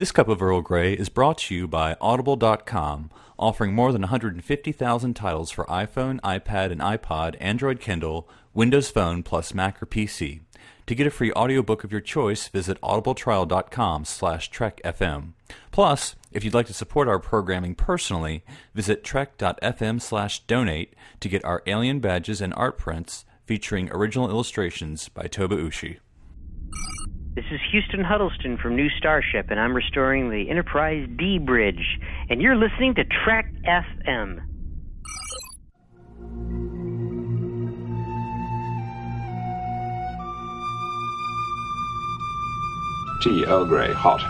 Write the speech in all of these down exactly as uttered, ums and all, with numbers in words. This Cup of Earl Grey is brought to you by Audible dot com, offering more than one hundred fifty thousand titles for iPhone, iPad, and iPod, Android Kindle, Windows Phone, plus Mac or P C. To get a free audiobook of your choice, visit audibletrial dot com slash Trek F M. Plus, if you'd like to support our programming personally, visit trek dot f m slash donate to get our alien badges and art prints featuring original illustrations by Toba Ushi. This is Houston Huddleston from New Starship, and I'm restoring the Enterprise D bridge, and you're listening to Trek F M. Tea, Earl Grey, hot.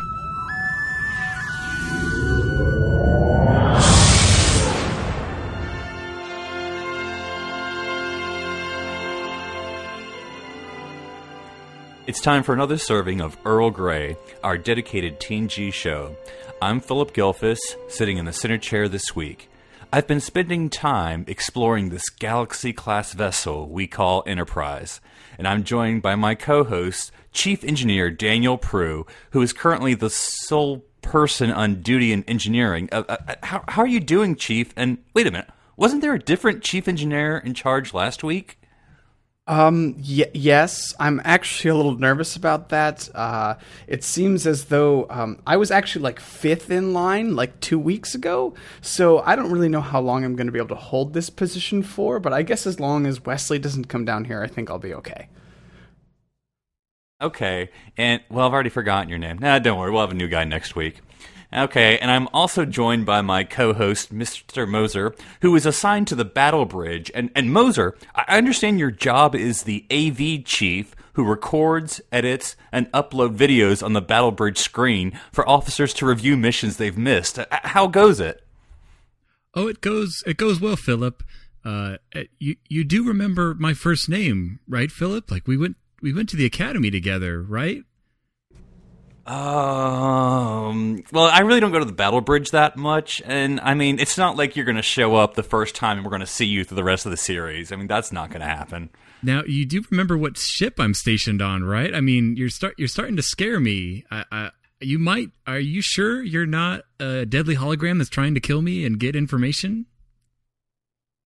It's time for another serving of Earl Grey, our dedicated Teen G show. I'm Philip Gilfus, sitting in the center chair this week. I've been spending time exploring this galaxy-class vessel we call Enterprise, and I'm joined by my co-host, Chief Engineer Daniel Proulx, who is currently the sole person on duty in engineering. Uh, uh, how, how are you doing, Chief? And wait a minute, wasn't there a different Chief Engineer in charge last week? Um, y- yes, I'm actually a little nervous about that. Uh, it seems as though, um, I was actually like fifth in line like two weeks ago, so I don't really know how long I'm going to be able to hold this position for, but I guess as long as Wesley doesn't come down here, I think I'll be okay. Okay, and, well, I've already forgotten your name. Nah, don't worry, we'll have a new guy next week. Okay, and I'm also joined by my co-host, Mister Moser, who is assigned to the Battle Bridge. And, and Moser, I understand your job is the A V chief who records, edits, and uploads videos on the Battle Bridge screen for officers to review missions they've missed. How goes it? Oh, it goes it goes well, Philip. Uh, you you do remember my first name, right, Philip? Like we went we went to the academy together, right? Um, well, I really don't go to the Battle Bridge that much, and, I mean, it's not like you're going to show up the first time and we're going to see you through the rest of the series. I mean, that's not going to happen. Now, you do remember what ship I'm stationed on, right? I mean, you're start you're starting to scare me. I, I, you might... Are you sure you're not a deadly hologram that's trying to kill me and get information?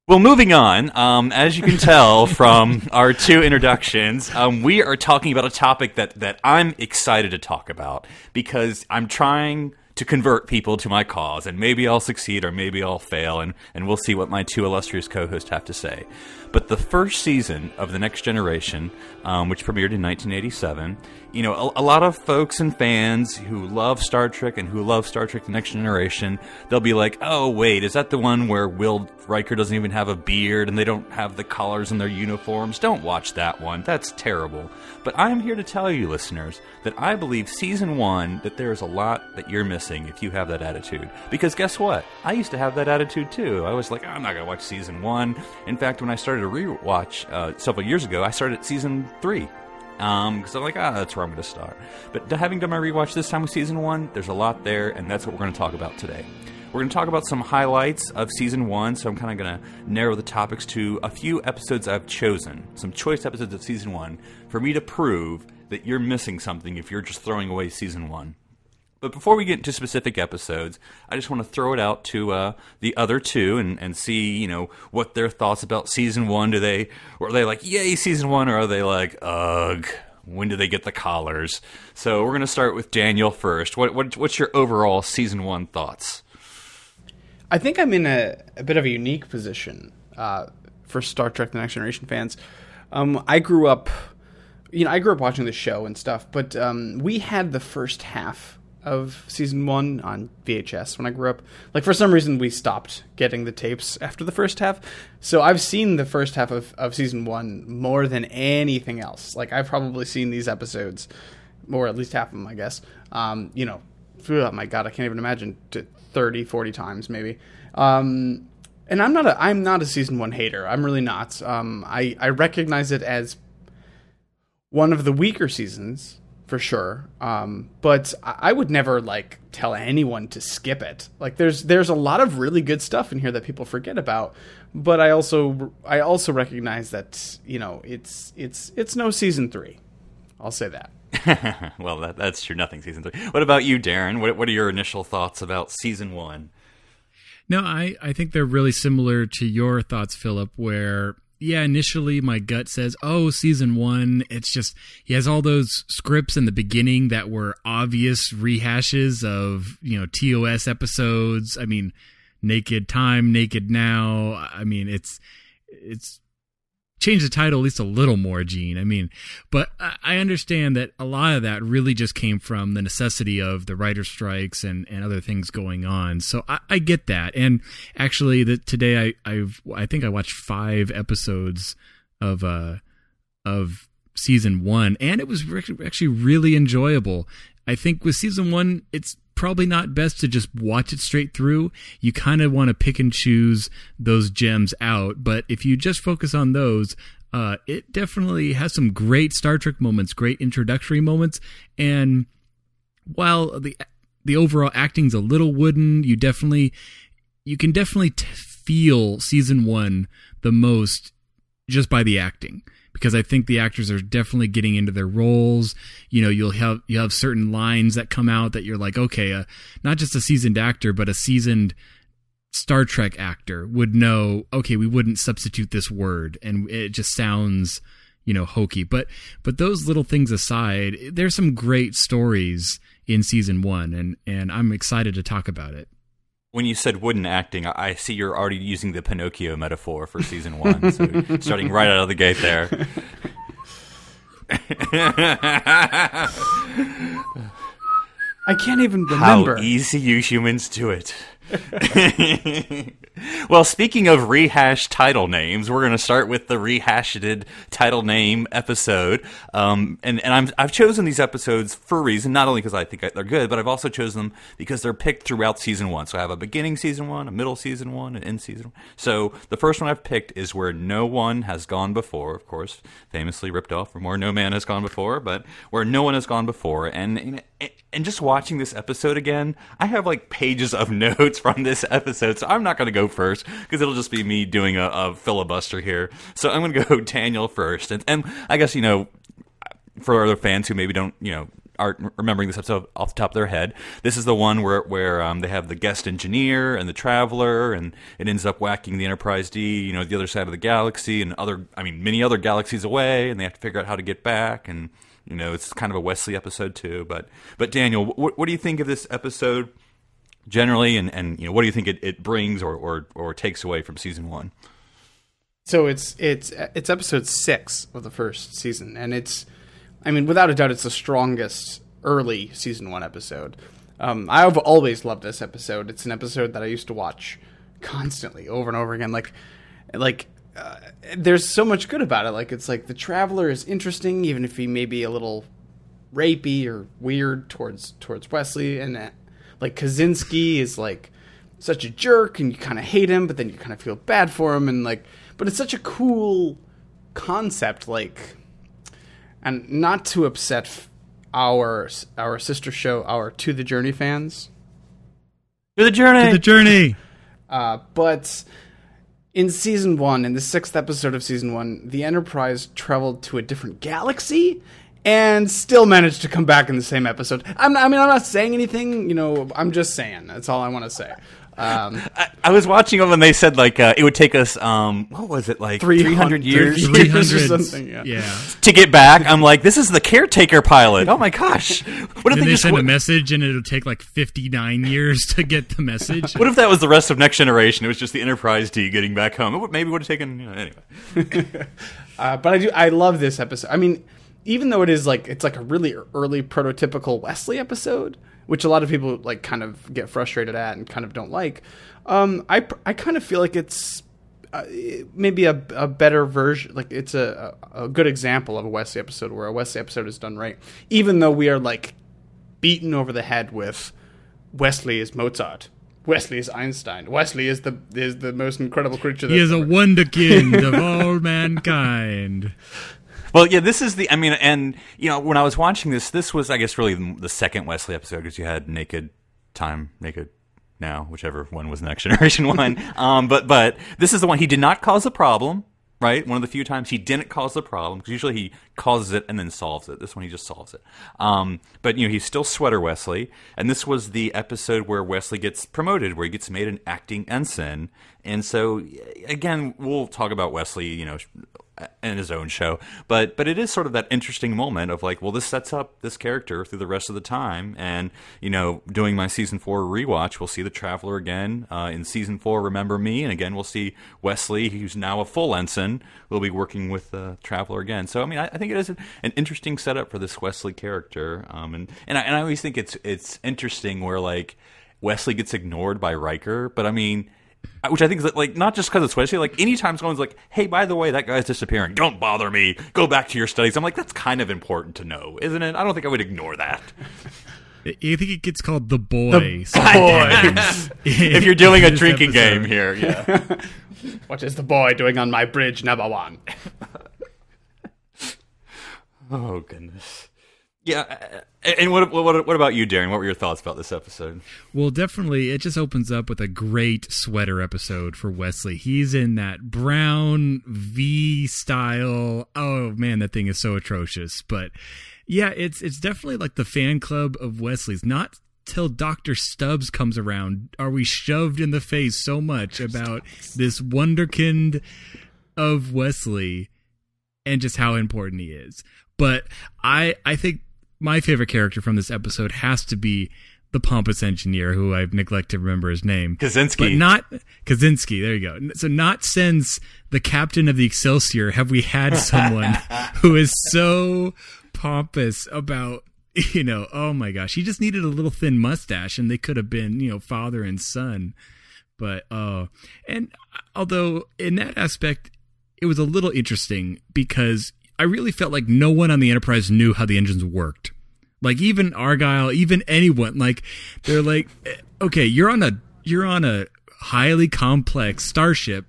Well, moving on, um, as you can tell from our two introductions, um, we are talking about a topic that, that I'm excited to talk about because I'm trying to convert people to my cause, and maybe I'll succeed or maybe I'll fail, and, and we'll see what my two illustrious co-hosts have to say. But the first season of The Next Generation, um, which premiered in nineteen eighty-seven, you know, a, a lot of folks and fans who love Star Trek and who love Star Trek The Next Generation, they'll be like, oh, wait, is that the one where Will Riker doesn't even have a beard and they don't have the collars in their uniforms? Don't watch that one. That's terrible. But I'm here to tell you, listeners, that I believe season one, that there is a lot that you're missing if you have that attitude. Because guess what? I used to have that attitude, too. I was like, oh, I'm not going to watch season one. In fact, when I started to rewatch uh, several years ago, I started at season three. Because um, I'm like, ah, that's where I'm going to start. But having done my rewatch this time with season one, there's a lot there, and that's what we're going to talk about today. We're going to talk about some highlights of season one, so I'm kind of going to narrow the topics to a few episodes I've chosen, some choice episodes of season one, for me to prove that you're missing something if you're just throwing away season one. But before we get into specific episodes, I just want to throw it out to uh, the other two and, and see, you know, what their thoughts about season one. Do they, or are they like, yay, season one, or are they like, ugh, when do they get the collars? So we're going to start with Daniel first. What, what what's your overall season one thoughts? I think I'm in a, a bit of a unique position uh, for Star Trek The Next Generation fans. Um, I grew up, you know, I grew up watching the show and stuff, but um, we had the first half of season one on V H S when I grew up. Like, for some reason, we stopped getting the tapes after the first half. So I've seen the first half of, of season one more than anything else. Like, I've probably seen these episodes, or at least half of them, I guess. Um, you know, oh my God, I can't even imagine, thirty, forty times maybe. Um, and I'm not a, I'm not a season one hater. I'm really not. Um, I, I recognize it as one of the weaker seasons, for sure, um, but I would never like tell anyone to skip it. Like, there's there's a lot of really good stuff in here that people forget about. But I also I also recognize that, you know, it's it's it's no season three. I'll say that. Well, that, that's true. Nothing season three. What about you, Darren? What what are your initial thoughts about season one? No, I, I think they're really similar to your thoughts, Philip, where, yeah, initially my gut says, oh, season one, it's just, he has all those scripts in the beginning that were obvious rehashes of, you know, T O S episodes. I mean, Naked Time, Naked Now. I mean, it's, it's, change the title at least a little more, Gene. I mean, but I understand that a lot of that really just came from the necessity of the writer strikes and, and other things going on. So I, I get that. And actually, the, today I I've, I think I watched five episodes of uh of season one, and it was re- actually really enjoyable. I think with season one, it's probably not best to just watch it straight through. You kind of want to pick and choose those gems out, but if you just focus on those, uh, it definitely has some great Star Trek moments, great introductory moments, and while the the overall acting's a little wooden, you definitely you can definitely t- feel season one the most just by the acting. Because I think the actors are definitely getting into their roles. You know, you'll have you have certain lines that come out that you're like, okay, uh, not just a seasoned actor, but a seasoned Star Trek actor would know. Okay, we wouldn't substitute this word, and it just sounds, you know, hokey. But but those little things aside, there's some great stories in season one, and and I'm excited to talk about it. When you said wooden acting, I see you're already using the Pinocchio metaphor for season one, so starting right out of the gate there. I can't even remember. How easy you humans do it. Well, speaking of rehashed title names, we're going to start with the rehashed title name episode. Um, and and I'm, I've chosen these episodes for a reason, not only because I think they're good, but I've also chosen them because they're picked throughout season one. So I have a beginning season one, a middle season one, an end season one. So the first one I've picked is Where No One Has Gone Before, of course, famously ripped off from Where No Man Has Gone Before, but Where No One Has Gone Before. And and, and just watching this episode again, I have like pages of notes from this episode, so I'm not going to go first because it'll just be me doing a, a filibuster here. So I'm going to go Daniel first, and, and I guess, you know, for other fans who maybe don't, you know, aren't remembering this episode off the top of their head, this is the one where where um, they have the guest engineer and the Traveler, and it ends up whacking the Enterprise D, you know, the other side of the galaxy, and other, I mean, many other galaxies away, and they have to figure out how to get back, and you know, it's kind of a Wesley episode too. But but Daniel, what, what do you think of this episode? Generally, and, and you know, what do you think it, it brings or, or or takes away from season one? So it's it's it's episode six of the first season, and it's, I mean, without a doubt, it's the strongest early season one episode. Um, I've always loved this episode. It's an episode that I used to watch constantly, over and over again. Like like uh, there's so much good about it. Like it's like the Traveler is interesting, even if he may be a little rapey or weird towards towards Wesley and. Uh, Like, Kaczynski is, like, such a jerk, and you kind of hate him, but then you kind of feel bad for him, and, like... But it's such a cool concept, like... And not to upset our our sister show, our To the Journey fans. To the Journey! To the Journey! Uh, but in Season one, in the sixth episode of Season one, the Enterprise traveled to a different galaxy... And still managed to come back in the same episode. I'm not, I mean, I'm not saying anything, you know, I'm just saying. That's all I want to say. Um, I, I was watching them and they said, like, uh, it would take us, um, what was it, like three hundred years? three hundred or something, yeah. yeah. To get back. I'm like, this is the caretaker pilot. Oh my gosh. What if they, they just send w- a message and it'll take like fifty-nine years to get the message? What if that was the rest of Next Generation? It was just the Enterprise D getting back home. It would, maybe would have taken, you know, anyway. uh, but I do, I love this episode. I mean, even though it is like, it's like a really early prototypical Wesley episode, which a lot of people like kind of get frustrated at and kind of don't like. Um, I, I kind of feel like it's uh, maybe a, a better version. Like it's a, a good example of a Wesley episode where a Wesley episode is done right. Even though we are like beaten over the head with Wesley is Mozart. Wesley is Einstein. Wesley is the is the most incredible creature. He is ever. A wonderkind of all mankind. Well, yeah, this is the, I mean, and, you know, when I was watching this, this was, I guess, really the second Wesley episode, because you had Naked Time, Naked Now, whichever one was the Next Generation one. Um, but but this is the one, he did not cause a problem, right? One of the few times he didn't cause the problem, because usually he causes it and then solves it. This one, he just solves it. Um, but, you know, he's still Sweater Wesley. And this was the episode where Wesley gets promoted, where he gets made an acting ensign. And so, again, we'll talk about Wesley, you know, in his own show. But but it is sort of that interesting moment of like, well, this sets up this character through the rest of the time. And, you know, doing my season four rewatch, we'll see the Traveler again uh, in season four, Remember Me. And again, we'll see Wesley, who's now a full ensign, will be working with the uh, Traveler again. So, I mean, I, I think it is an interesting setup for this Wesley character. Um, and, and, I, and I always think it's it's interesting where, like, Wesley gets ignored by Riker. But, I mean... Which I think is, like, not just because it's Wesley, like, anytime someone's like, hey, by the way, that guy's disappearing, don't bother me, go back to your studies. I'm like, that's kind of important to know, isn't it? I don't think I would ignore that. You think it gets called The Boy. The sometimes. Boy. If you're doing a drinking episode. Game here, yeah. What is the boy doing on my bridge, number one? Oh, goodness. Yeah, and what, what what about you, Darren? What were your thoughts about this episode? Well, definitely, it just opens up with a great sweater episode for Wesley. He's in that brown V style. Oh, man, that thing is so atrocious. But, yeah, it's it's definitely like the fan club of Wesley's. Not till Doctor Stubbs comes around are we shoved in the face so much about this wunderkind of Wesley and just how important he is. But I I think... my favorite character from this episode has to be the pompous engineer, who I've neglected to remember his name. Kaczynski. But not Kaczynski. There you go. So not since the captain of the Excelsior have we had someone who is so pompous about, you know, oh my gosh, he just needed a little thin mustache and they could have been, you know, father and son. But, oh, uh, and although in that aspect, it was a little interesting because I really felt like no one on the Enterprise knew how the engines worked. Like even Argyle, even anyone, like they're like, okay, you're on a, you're on a highly complex starship,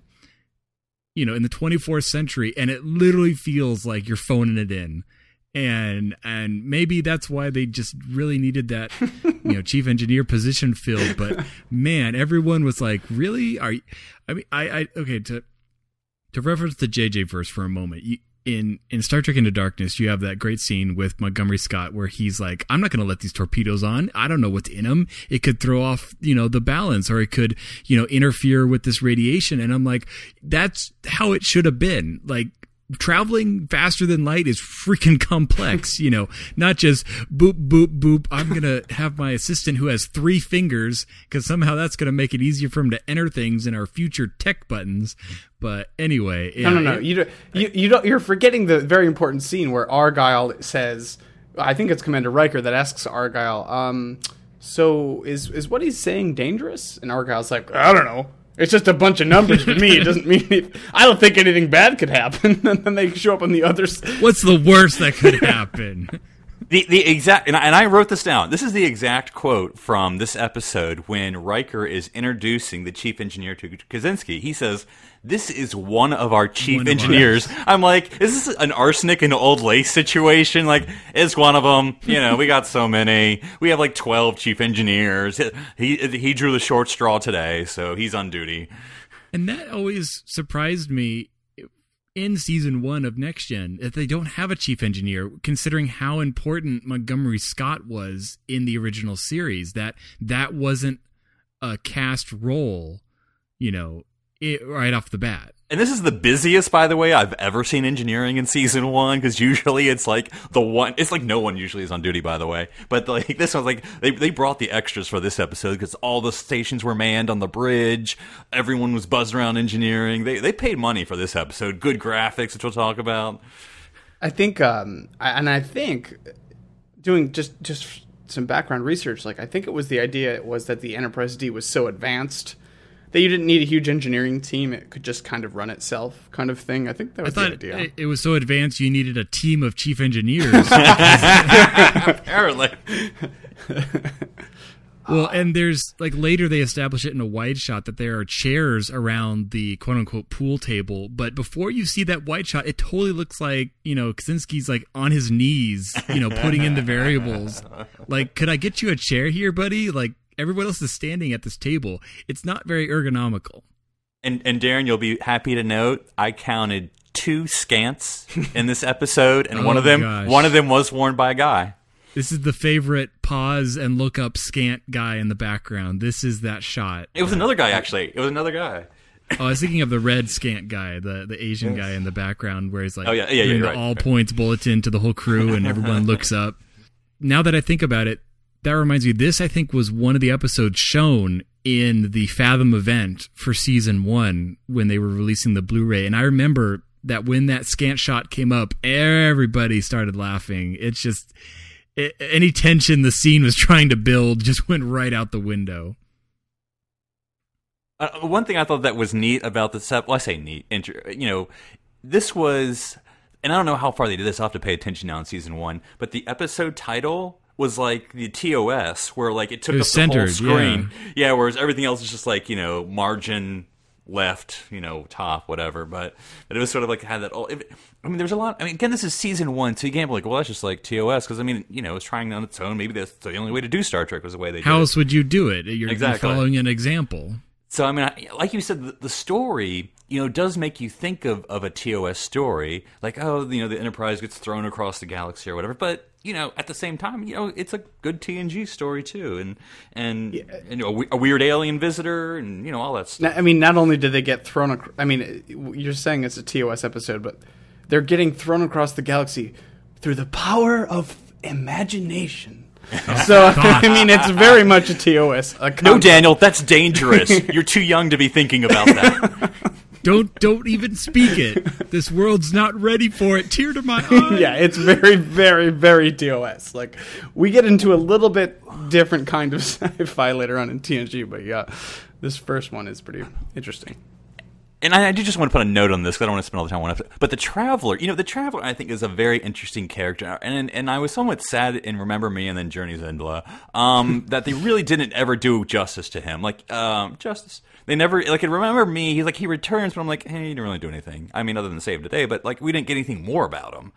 you know, in the twenty-fourth century. And it literally feels like you're phoning it in. And, and maybe that's why they just really needed that, you know, chief engineer position filled. But man, everyone was like, really? Are you, I mean, I, I, okay. To, to reference the J J verse for a moment, you, In in Star Trek Into Darkness, you have that great scene with Montgomery Scott where he's like, I'm not going to let these torpedoes on. I don't know what's in them. It could throw off, you know, the balance, or it could, you know, interfere with this radiation. And I'm like, that's how it should have been. Like, traveling faster than light is freaking complex, you know, not just boop, boop, boop. I'm going to have my assistant who has three fingers because somehow that's going to make it easier for him to enter things in our future tech buttons. But anyway. Yeah, no, no, no. It, you, do, you, you don't, you're forgetting the very important scene where Argyle says, I think it's Commander Riker that asks Argyle, um, so is, is what he's saying dangerous? And Argyle's like, I don't know. It's just a bunch of numbers to me. It doesn't mean it, I don't think anything bad could happen. And then they show up on the other side. What's the worst that could happen? the the exact and I, and I wrote this down. This is the exact quote from this episode when Riker is introducing the chief engineer to Kaczynski. He says, "This is one of our chief one engineers." Our I'm like, "Is this an arsenic and old lace situation? Like, it's one of them. You know, we got so many. We have like twelve chief engineers. He he drew the short straw today, so he's on duty." And that always surprised me. In season one of Next Gen, if they don't have a chief engineer, considering how important Montgomery Scott was in the original series, that that wasn't a cast role, you know, it, right off the bat. And this is the busiest, by the way, I've ever seen engineering in season one, because usually it's like the one, it's like no one usually is on duty, by the way. But like this one's like, they they brought the extras for this episode because all the stations were manned on the bridge. Everyone was buzzed around engineering. They they paid money for this episode. Good graphics, which we'll talk about. I think, um, and I think doing just, just some background research, like I think it was the idea was that the Enterprise D was so advanced that you didn't need a huge engineering team. It could just kind of run itself kind of thing. I think that was I thought the idea. It, it was so advanced you needed a team of chief engineers. Apparently. Well, and there's, like, later they establish it in a wide shot that there are chairs around the quote-unquote pool table. But before you see that wide shot, it totally looks like, you know, Kaczynski's, like, on his knees, you know, putting in the variables. Like, could I get you a chair here, buddy? Like, everyone else is standing at this table. It's not very ergonomical. And and Darren, you'll be happy to note, I counted two scants in this episode, and oh one of them gosh. one of them was worn by a guy. This is the favorite pause and look up scant guy in the background. This is that shot. It was another guy, actually. It was another guy. Oh, I was thinking of the red scant guy, the, the Asian yes. guy in the background where he's like, oh, yeah. Yeah, doing yeah, the right. all points bulletin to the whole crew and everyone looks up. Now that I think about it, that reminds me, this I think was one of the episodes shown in the Fathom event for season one when they were releasing the Blu-ray. And I remember that when that scant shot came up, everybody started laughing. It's just... It, any tension the scene was trying to build just went right out the window. Uh, one thing I thought that was neat about this, well, I say neat, inter, you know, this was, and I don't know how far they did this, I'll have to pay attention now in season one, but the episode title was like the T O S, where like it took it up the centered, whole screen. Yeah. yeah, whereas everything else is just like, you know, margin... left, you know, top, whatever, but, but it was sort of like had that all. It, I mean, there's a lot. I mean, again, this is season one, so you can't be like, well, that's just like T O S, because I mean, you know, it's trying on its own. Maybe that's the only way to do Star Trek was the way they. How did else it. would you do it? You're exactly. following an example. So I mean, I, like you said, the, the story, you know, does make you think of of a T O S story, like oh, you know, the Enterprise gets thrown across the galaxy or whatever, but. You know, at the same time, you know, it's a good T N G story too, and and, yeah. and a, we, a weird alien visitor, and you know all that stuff. I mean, not only did they get thrown, ac- I mean, you're saying it's a T O S episode, but they're getting thrown across the galaxy through the power of imagination. Oh, so God. I mean, it's very much a T O S. A no, Daniel, that's dangerous. You're too young to be thinking about that. Don't don't even speak it. This world's not ready for it. Tear to my eye. Yeah, it's very, very, very T O S. Like, we get into a little bit different kind of sci-fi later on in T N G, but yeah, this first one is pretty interesting. And I, I do just want to put a note on this because I don't want to spend all the time on it. But the Traveler, you know, the Traveler, I think, is a very interesting character. And and I was somewhat sad in Remember Me and then Journey's End, blah, um, that they really didn't ever do justice to him. Like, um, justice. They never, like, in Remember Me, he's like, he returns, but I'm like, hey, he didn't really do anything. I mean, other than save today, but, like, we didn't get anything more about him.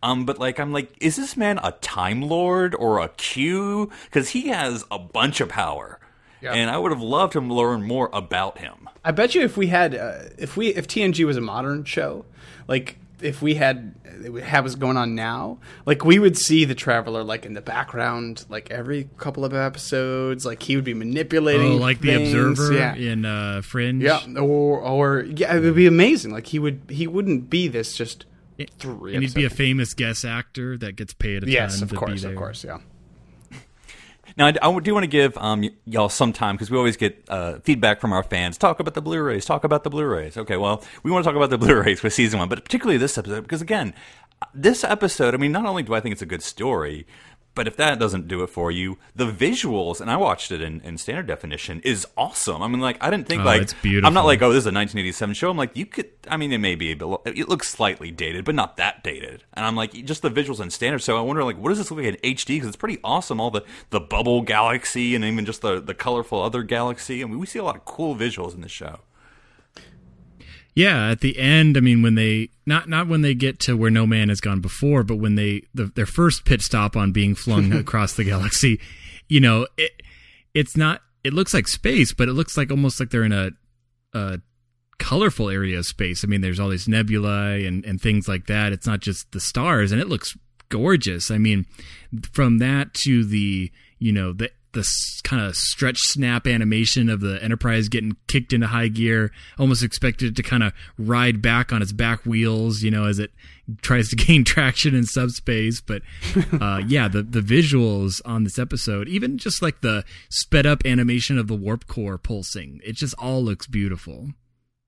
Um, but, like, I'm like, is this man a Time Lord or a Q? Because he has a bunch of power. Yeah. And I would have loved to learn more about him. I bet you if we had, uh, if we, if T N G was a modern show, like if we had, how was going on now, like we would see the Traveler like in the background, like every couple of episodes, like he would be manipulating, oh, like things. The Observer yeah. in uh, Fringe, yeah, or or yeah, it would be amazing. Like he would, he wouldn't be this just three. And he'd be a famous guest actor that gets paid a ton. Yes, of course, of course, yeah. Now, I do want to give um, y- y'all some time because we always get uh, feedback from our fans. Talk about the Blu-rays. Talk about the Blu-rays. Okay, well, we want to talk about the Blu-rays with season one, but particularly this episode because, again, this episode, I mean, not only do I think it's a good story, but if that doesn't do it for you, the visuals, and I watched it in, in standard definition, is awesome. I mean, like, I didn't think, oh, like, it's beautiful. I'm not like, oh, this is a nineteen eighty-seven show. I'm like, you could, I mean, it may be, but it looks slightly dated, but not that dated. And I'm like, just the visuals in standard. So I wonder, like, what does this look like in H D? Because it's pretty awesome. All the, the bubble galaxy and even just the, the colorful other galaxy. I mean, we see a lot of cool visuals in this show. Yeah, at the end, I mean, when they not not when they get to Where No Man Has Gone Before, but when they the, their first pit stop on being flung across the galaxy, you know, it it's not it looks like space, but it looks like almost like they're in a, a colorful area of space. I mean, there's all these nebulae and, and things like that. It's not just the stars, and it looks gorgeous. I mean, from that to the you know the. the kind of stretch snap animation of the Enterprise getting kicked into high gear, almost expected to kind of ride back on its back wheels, you know, as it tries to gain traction in subspace. But uh, yeah, the, the visuals on this episode, even just like the sped up animation of the warp core pulsing, it just all looks beautiful.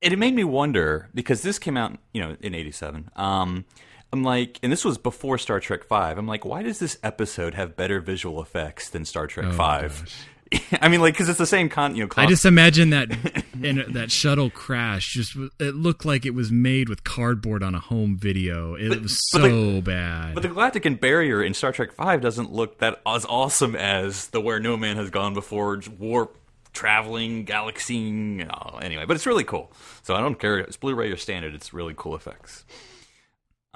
And it made me wonder, because this came out, you know, in eighty-seven, um, I'm like, and this was before Star Trek five. I'm like, why does this episode have better visual effects than Star Trek oh, five? I mean, like, because it's the same con. You know, con- I just imagine that in, that shuttle crash. Just it looked like it was made with cardboard on a home video. It but, was but so the, bad. But the Galactic Barrier in Star Trek five doesn't look that as awesome as the Where No Man Has Gone Before warp traveling galaxy. Oh, anyway, but it's really cool. So I don't care. It's Blu-ray or standard. It's really cool effects.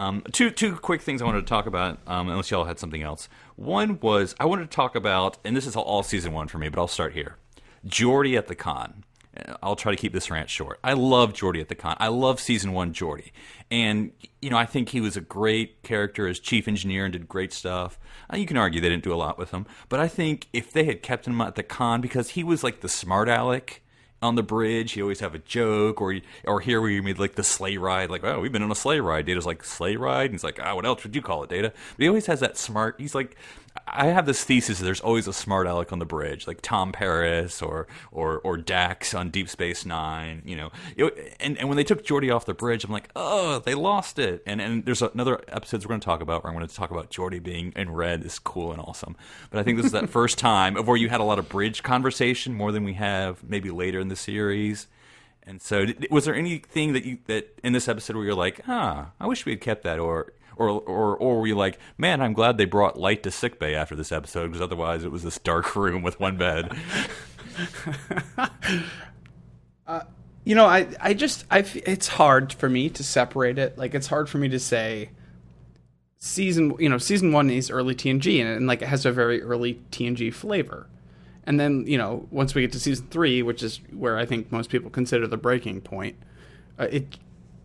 Um, two two quick things I wanted to talk about, um, unless y'all had something else. One was I wanted to talk about, and this is all season one for me, but I'll start here. Geordi at the con. I'll try to keep this rant short. I love Geordi at the con. I love season one Geordi. And, you know, I think he was a great character as chief engineer and did great stuff. You can argue they didn't do a lot with him. But I think if they had kept him at the con, because he was like the smart aleck on the bridge, he always have a joke, or or here where you made like the sleigh ride, like, oh, we've been on a sleigh ride. Data's like, sleigh ride? And he's like, ah, oh, what else would you call it, Data? But he always has that smart, he's like, I have this thesis that there's always a smart aleck on the bridge, like Tom Paris or or or Dax on Deep Space Nine, you know. It, and, and when they took Geordi off the bridge, I'm like, oh, they lost it. And and there's another episode we're going to talk about where I'm going to talk about Geordi being in red is cool and awesome. But I think this is that first time of where you had a lot of bridge conversation, more than we have maybe later in the series. And so was there anything that you that in this episode where you're like, ah, I wish we had kept that, or or or or were you like, man, I'm glad they brought light to sickbay after this episode, because otherwise it was this dark room with one bed? uh, you know, I I just I it's hard for me to separate it. Like, it's hard for me to say season you know season one is early T N G and, and like it has a very early T N G flavor. And then, you know, once we get to season three, which is where I think most people consider the breaking point, uh, it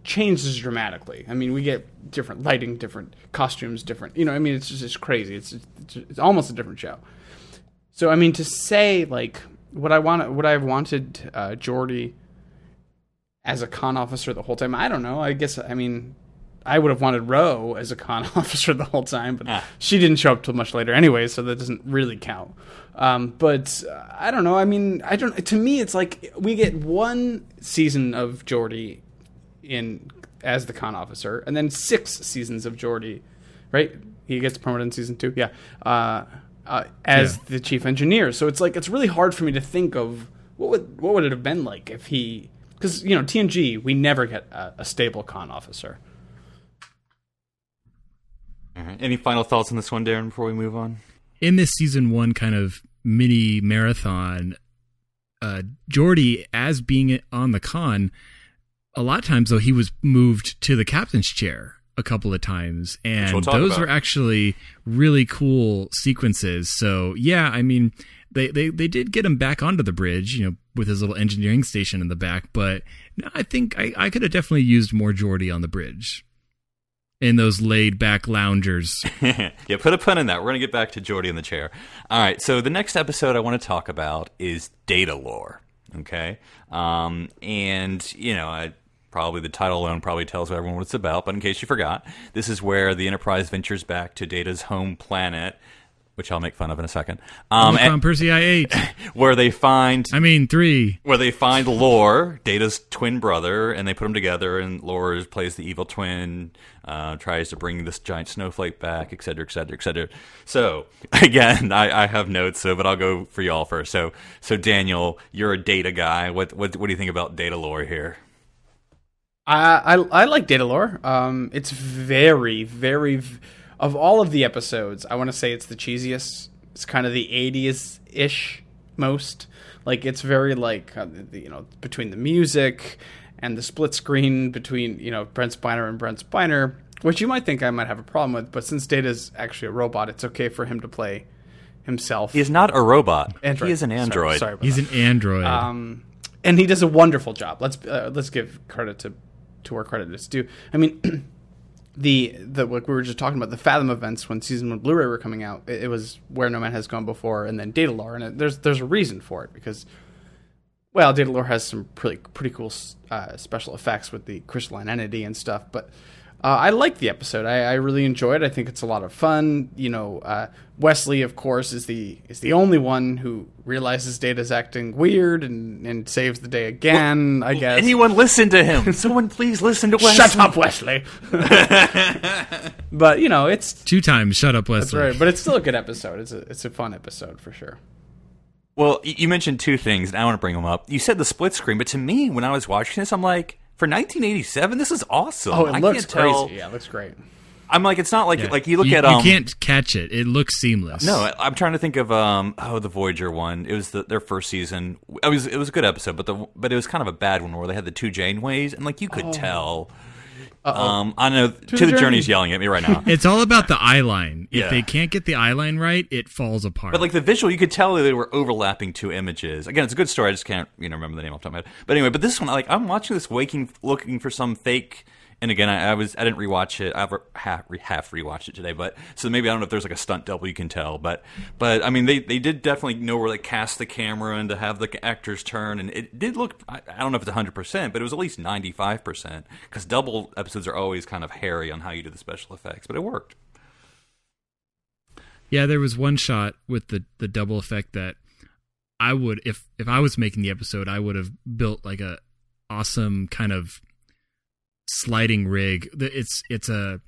changes dramatically. I mean, we get different lighting, different costumes, different, you know, I mean, it's just it's crazy. It's, it's it's almost a different show. So, I mean, to say, like, what I want, would I have wanted uh, Geordi as a con officer the whole time? I don't know. I guess, I mean, I would have wanted Ro as a con officer the whole time, but ah. she didn't show up till much later anyway, so that doesn't really count. Um, but uh, I don't know. I mean, I don't. To me, it's like we get one season of Geordi in as the con officer, and then six seasons of Geordi, right? He gets promoted in season two, yeah, uh, uh, as yeah. the chief engineer. So it's like it's really hard for me to think of what would what would it have been like if he, because you know T N G, we never get a, a stable con officer. All right. Any final thoughts on this one, Darren, before we move on? In this season one kind of mini marathon, uh, Geordi, as being on the con, a lot of times, though, he was moved to the captain's chair a couple of times. And we'll those about. were actually really cool sequences. So, yeah, I mean, they, they, they did get him back onto the bridge, you know, with his little engineering station in the back. But no, I think I, I could have definitely used more Geordi on the bridge. In those laid-back loungers. Yeah, put a pun in that. We're going to get back to Geordi in the chair. All right, so the next episode I want to talk about is Datalore, okay? Um, and, you know, I, probably the title alone probably tells everyone what it's about, but in case you forgot, this is where the Enterprise ventures back to Data's home planet, which I'll make fun of in a second. Um, and, Percy I eight. Where they find... I mean, three. Where they find Lore, Data's twin brother, and they put them together, and Lore plays the evil twin, uh, tries to bring this giant snowflake back, et cetera, et cetera, et cetera. So, again, I, I have notes, so but I'll go for y'all first. So, so Daniel, you're a Data guy. What what, what do you think about Datalore here? I, I, I like Datalore. Um, it's very, very... V- Of all of the episodes, I want to say it's the cheesiest. It's kind of the eighties-ish most. Like, it's very, like, you know, between the music and the split screen between, you know, Brent Spiner and Brent Spiner, which you might think I might have a problem with, but since Data's actually a robot, it's okay for him to play himself. He is not a robot. Android. He is an android. Sorry, sorry about He's that. an android. Um, and he does a wonderful job. Let's uh, let's give credit to, to where credit is due. I mean... The the like we were just talking about the Fathom events when season one Blu-ray were coming out, it, it was Where No Man Has Gone Before, and then Datalore, and it, there's there's a reason for it because, well, Datalore has some pretty pretty cool uh, special effects with the Crystalline Entity and stuff. But uh, I like the episode. I, I really enjoy it. I think it's a lot of fun. You know, uh, Wesley, of course, is the is the only one who realizes Data's acting weird and, and saves the day again. Well, I guess anyone listen to him. Someone please listen to Wesley. Shut up, Wesley. But you know, it's two times. Shut up, Wesley. That's right. But it's still a good episode. It's a it's a fun episode for sure. Well, you mentioned two things, and I want to bring them up. You said the split screen, but to me, when I was watching this, I'm like, for nineteen eighty-seven, this is awesome. Oh, it I looks can't crazy. Tell. Yeah, it looks great. I'm like, it's not like yeah. like you look you, at um, you can't catch it. It looks seamless. No, I, I'm trying to think of um oh the Voyager one. It was the, their first season. It was it was a good episode, but the but it was kind of a bad one where they had the two Janeways, and like you could oh. tell Uh-oh. Um, I know. To, to the, the journey. Journey's yelling at me right now. It's all about the eye line. If yeah. they can't get the eye line right, it falls apart. But like the visual, you could tell they were overlapping two images. Again, it's a good story. I just can't you know remember the name off the top of my head. But anyway, but this one, like I'm watching this, waking, looking for some fake. And again, I, I was I didn't rewatch it. I've half, half rewatched it today, but so maybe I don't know if there's like a stunt double you can tell, but but I mean they, they did definitely know where they cast the camera and to have the actors turn, and it did look. I, I don't know if it's one hundred percent, but it was at least ninety-five percent because double episodes are always kind of hairy on how you do the special effects, but it worked. Yeah, there was one shot with the, the double effect that I would if if I was making the episode, I would have built like a awesome kind of sliding rig. It's it's a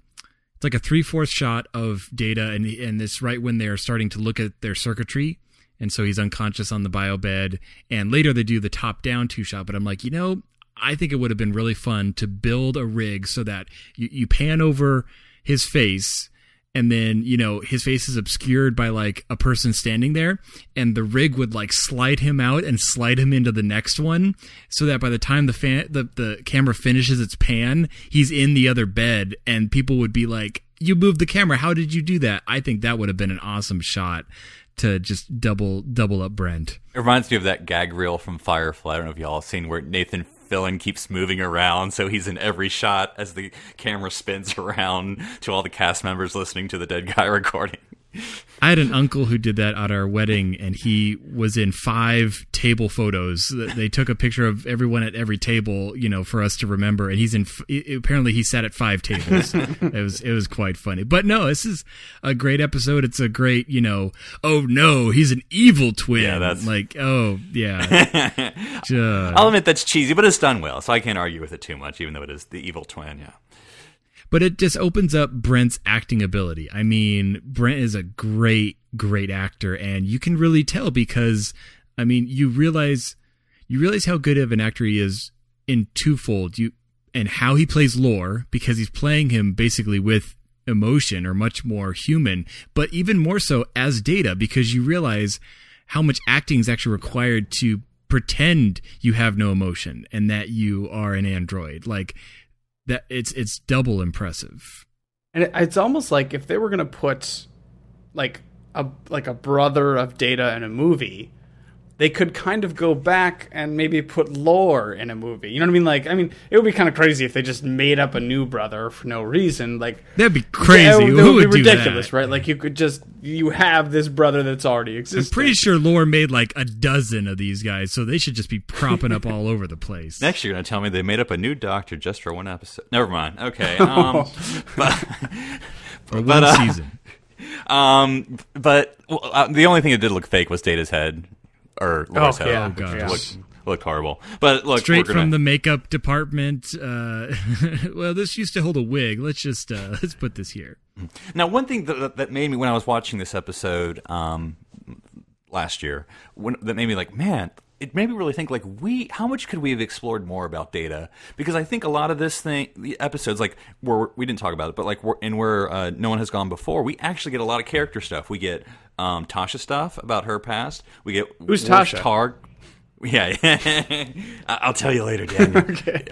it's like a three fourth shot of Data, and and this right when they're starting to look at their circuitry, and so he's unconscious on the bio bed, and later they do the top down two shot. But I'm like, you know, I think it would have been really fun to build a rig so that you, you pan over his face, and then you know his face is obscured by like a person standing there, and the rig would like slide him out and slide him into the next one, so that by the time the fan the, the camera finishes its pan, he's in the other bed, and people would be like, "You moved the camera. How did you do that?" I think that would have been an awesome shot to just double double up Brent. It reminds me of that gag reel from Firefly. I don't know if y'all have seen where Nathan Fillion keeps moving around, so he's in every shot as the camera spins around to all the cast members listening to the dead guy recording. I had an uncle who did that at our wedding, and he was in five table photos. They took a picture of everyone at every table, you know, for us to remember. And he's in. Apparently, he sat at five tables. It was it was quite funny. But no, this is a great episode. It's a great, you know. Oh no, he's an evil twin. Yeah, that's like oh yeah. I'll admit that's cheesy, but it's done well, so I can't argue with it too much. Even though it is the evil twin, yeah. But it just opens up Brent's acting ability. I mean, Brent is a great, great actor, and you can really tell because, I mean, you realize you realize how good of an actor he is in twofold. You and how he plays Lore, because he's playing him basically with emotion or much more human, but even more so as Data, because you realize how much acting is actually required to pretend you have no emotion and that you are an android. Like, that it's it's double impressive, and it's almost like if they were going to put like a like a brother of Data in a movie, they could kind of go back and maybe put Lore in a movie. You know what I mean? Like, I mean, it would be kind of crazy if they just made up a new brother for no reason. Like, that'd be crazy. That would, that Who would, would be ridiculous, that? Right? Like, you could just you have this brother that's already existing. I'm pretty sure Lore made like a dozen of these guys, so they should just be propping up all over the place. Next, you're gonna tell me they made up a new doctor just for one episode. Never mind. Okay, um, but, for but, one uh, season. Um, but well, uh, the only thing that did look fake was Data's head. Or Laura's oh, yeah. head. Oh, looked, looked horrible. But look, straight gonna... from the makeup department. Uh, well, this used to hold a wig. Let's just uh, let's put this here. Now, one thing that, that made me when I was watching this episode um, last year, when, that made me like, man, it made me really think like we how much could we have explored more about Data? Because I think a lot of this thing, the episodes like where we didn't talk about it, but like we're, and where uh, No One Has Gone Before, we actually get a lot of character stuff. We get. Um, Tasha stuff about her past. We get who's Tasha? Tar- yeah, I'll tell you later, Daniel. Okay.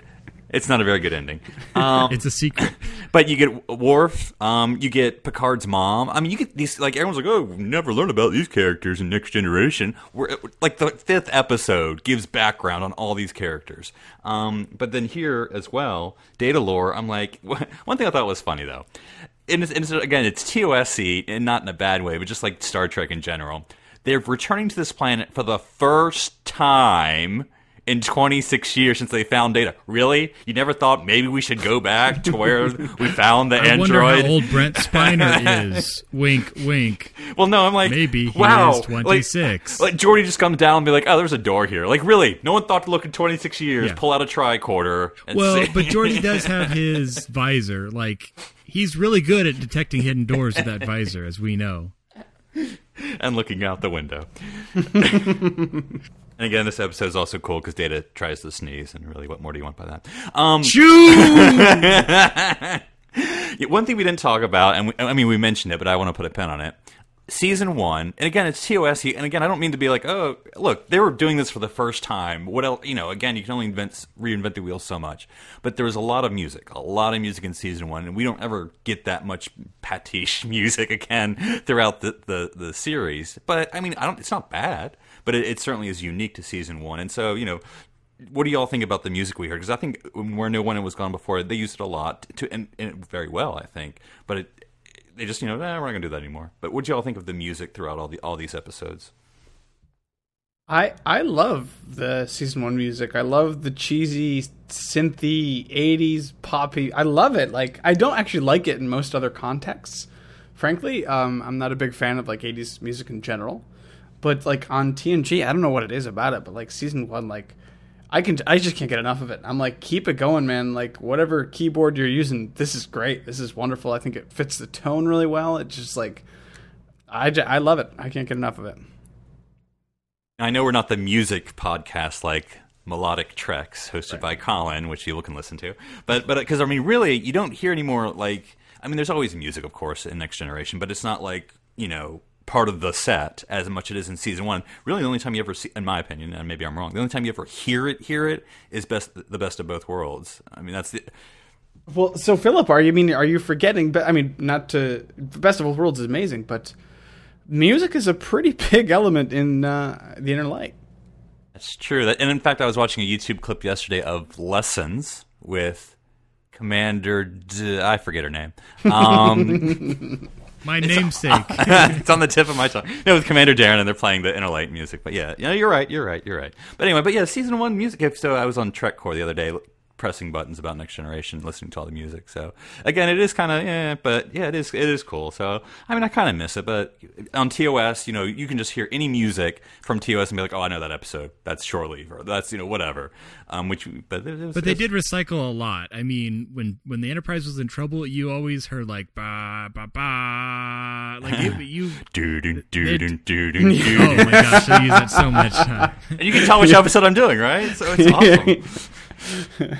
It's not a very good ending. Um, it's a secret. But you get Worf. Um, you get Picard's mom. I mean, you get these. Like everyone's like, oh, we've never learned about these characters in Next Generation. Where like the fifth episode gives background on all these characters. Um, but then here as well, Datalore. I'm like, one thing I thought was funny though. And, it's, and it's, again, it's T O S-y, and not in a bad way, but just like Star Trek in general. They're returning to this planet for the first time in twenty-six years since they found Data. Really? You never thought maybe we should go back to where we found the I android? I wonder how old Brent Spiner is. Wink, wink. Well, no, I'm like, maybe he wow, is twenty-six. Like, like Jordy just comes down and be like, oh, there's a door here. Like, really? No one thought to look in twenty-six years, yeah. Pull out a tricorder. And well, see. But Jordy does have his visor, like... He's really good at detecting hidden doors with that visor, as we know. And looking out the window. And again, this episode is also cool because Data tries to sneeze, and really, what more do you want by that? Um, Chew! One thing we didn't talk about, and we, I mean, we mentioned it, but I want to put a pin on it. season one, and again, it's T O S, and again, I don't mean to be like, oh, look, they were doing this for the first time. What else? You know, again, you can only invent, reinvent the wheel so much. But there was a lot of music, a lot of music in season one, and we don't ever get that much pastiche music again throughout the, the, the series. But I mean, I don't. It's not bad, but it, it certainly is unique to season one. And so, you know, what do y'all think about the music we heard? Because I think Where No One Has Gone Before, they used it a lot to, and, and very well, I think. But it. They just, you know, nah, we're not going to do that anymore. But what do y'all think of the music throughout all the all these episodes? I I love the season one music. I love the cheesy, synthy, eighties, poppy. I love it. Like, I don't actually like it in most other contexts. Frankly, um, I'm not a big fan of, like, eighties music in general. But, like, on T N G, I don't know what it is about it. But, like, season one, like, I can I just can't get enough of it. I'm like, keep it going, man. Like, whatever keyboard you're using, this is great. This is wonderful. I think it fits the tone really well. It's just like, I, just, I love it. I can't get enough of it. I know we're not the music podcast like Melodic Treks hosted right. by Colin, which you can listen to. But but because, I mean, really, you don't hear anymore, like, I mean, there's always music, of course, in Next Generation, but it's not like, you know, part of the set as much as it is in season one. Really, the only time you ever see, in my opinion, and maybe I'm wrong, the only time you ever hear it, hear it is best the best of both worlds. I mean, that's the. Well, so Philip, are you I mean are you forgetting? But I mean, not to best of both worlds is amazing, but music is a pretty big element in uh, the Inner Light. That's true. That, and in fact, I was watching a YouTube clip yesterday of Lessons with Commander. D- I forget her name. Um, My namesake. It's, uh, it's on the tip of my tongue. No, with Commander Darren, and they're playing the Inner Light music. But yeah, you know, you're right, you're right, you're right. But anyway, but yeah, season one music. So I was on TrekCore the other day, pressing buttons about Next Generation, listening to all the music. So again, it is kind of, yeah, but yeah, it is, it is cool. So I mean, I kind of miss it. But on T O S, you know, you can just hear any music from T O S and be like, oh, I know that episode. That's Shore Leave, or that's, you know, whatever. Um, which, but it was, but they it was, did recycle a lot. I mean, when, when the Enterprise was in trouble, you always heard like ba ba ba, like it, you do do do do do do. Oh my gosh, I use that so much time. And you can tell which episode I'm doing, right? So it's awesome.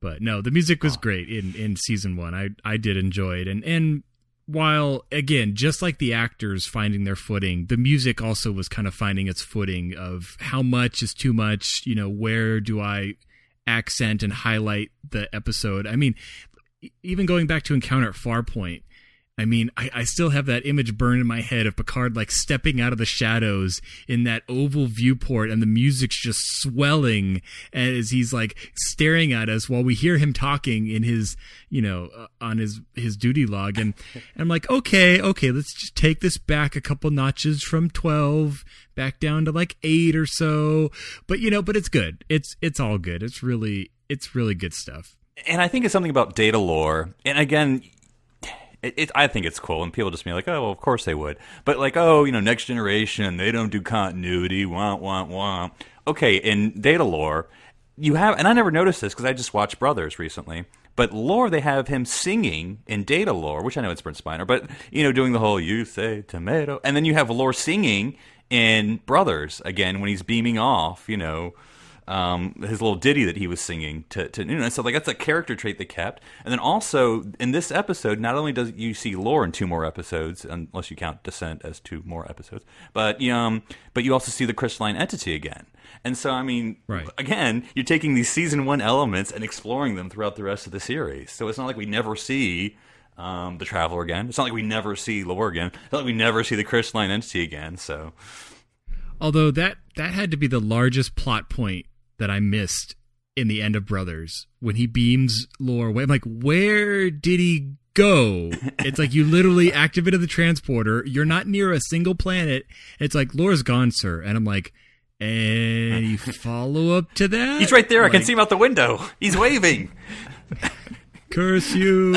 But no, the music was great in, in season one. I, I did enjoy it. And, and while, again, just like the actors finding their footing, the music also was kind of finding its footing of how much is too much, you know, where do I accent and highlight the episode? I mean, even going back to Encounter at Farpoint, I mean, I, I still have that image burned in my head of Picard, like, stepping out of the shadows in that oval viewport, and the music's just swelling as he's, like, staring at us while we hear him talking in his, you know, uh, on his, his duty log. And, and I'm like, okay, okay, let's just take this back a couple notches from twelve back down to, like, eight or so. But, you know, but it's good. It's it's all good. It's really, it's really good stuff. And I think it's something about Datalore. And, again, It, it, I think it's cool, and people just be like, oh, well, of course they would. But like, oh, you know, Next Generation, they don't do continuity, wah, wah, wah. Okay, in Datalore, you have, and I never noticed this because I just watched Brothers recently, but Lore, they have him singing in Datalore, which I know it's Brent Spiner, but, you know, doing the whole, you say tomato, and then you have Lore singing in Brothers, again, when he's beaming off, you know, Um, his little ditty that he was singing to, to you know, so like that's a character trait they kept. And then also in this episode, not only does you see Lore in two more episodes, unless you count Descent as two more episodes, but um, but you also see the Crystalline Entity again. And so I mean, right. Again, you're taking these season one elements and exploring them throughout the rest of the series. So it's not like we never see um, the Traveler again. It's not like we never see Lore again. It's not like we never see the Crystalline Entity again. So, although that that had to be the largest plot point that I missed in the end of Brothers when he beams Lore away. I'm like, where did he go? It's like you literally activated the transporter. You're not near a single planet. It's like, Lore's gone, sir. And I'm like, and you follow up to that? He's right there. Like, I can see him out the window. He's waving. Curse you.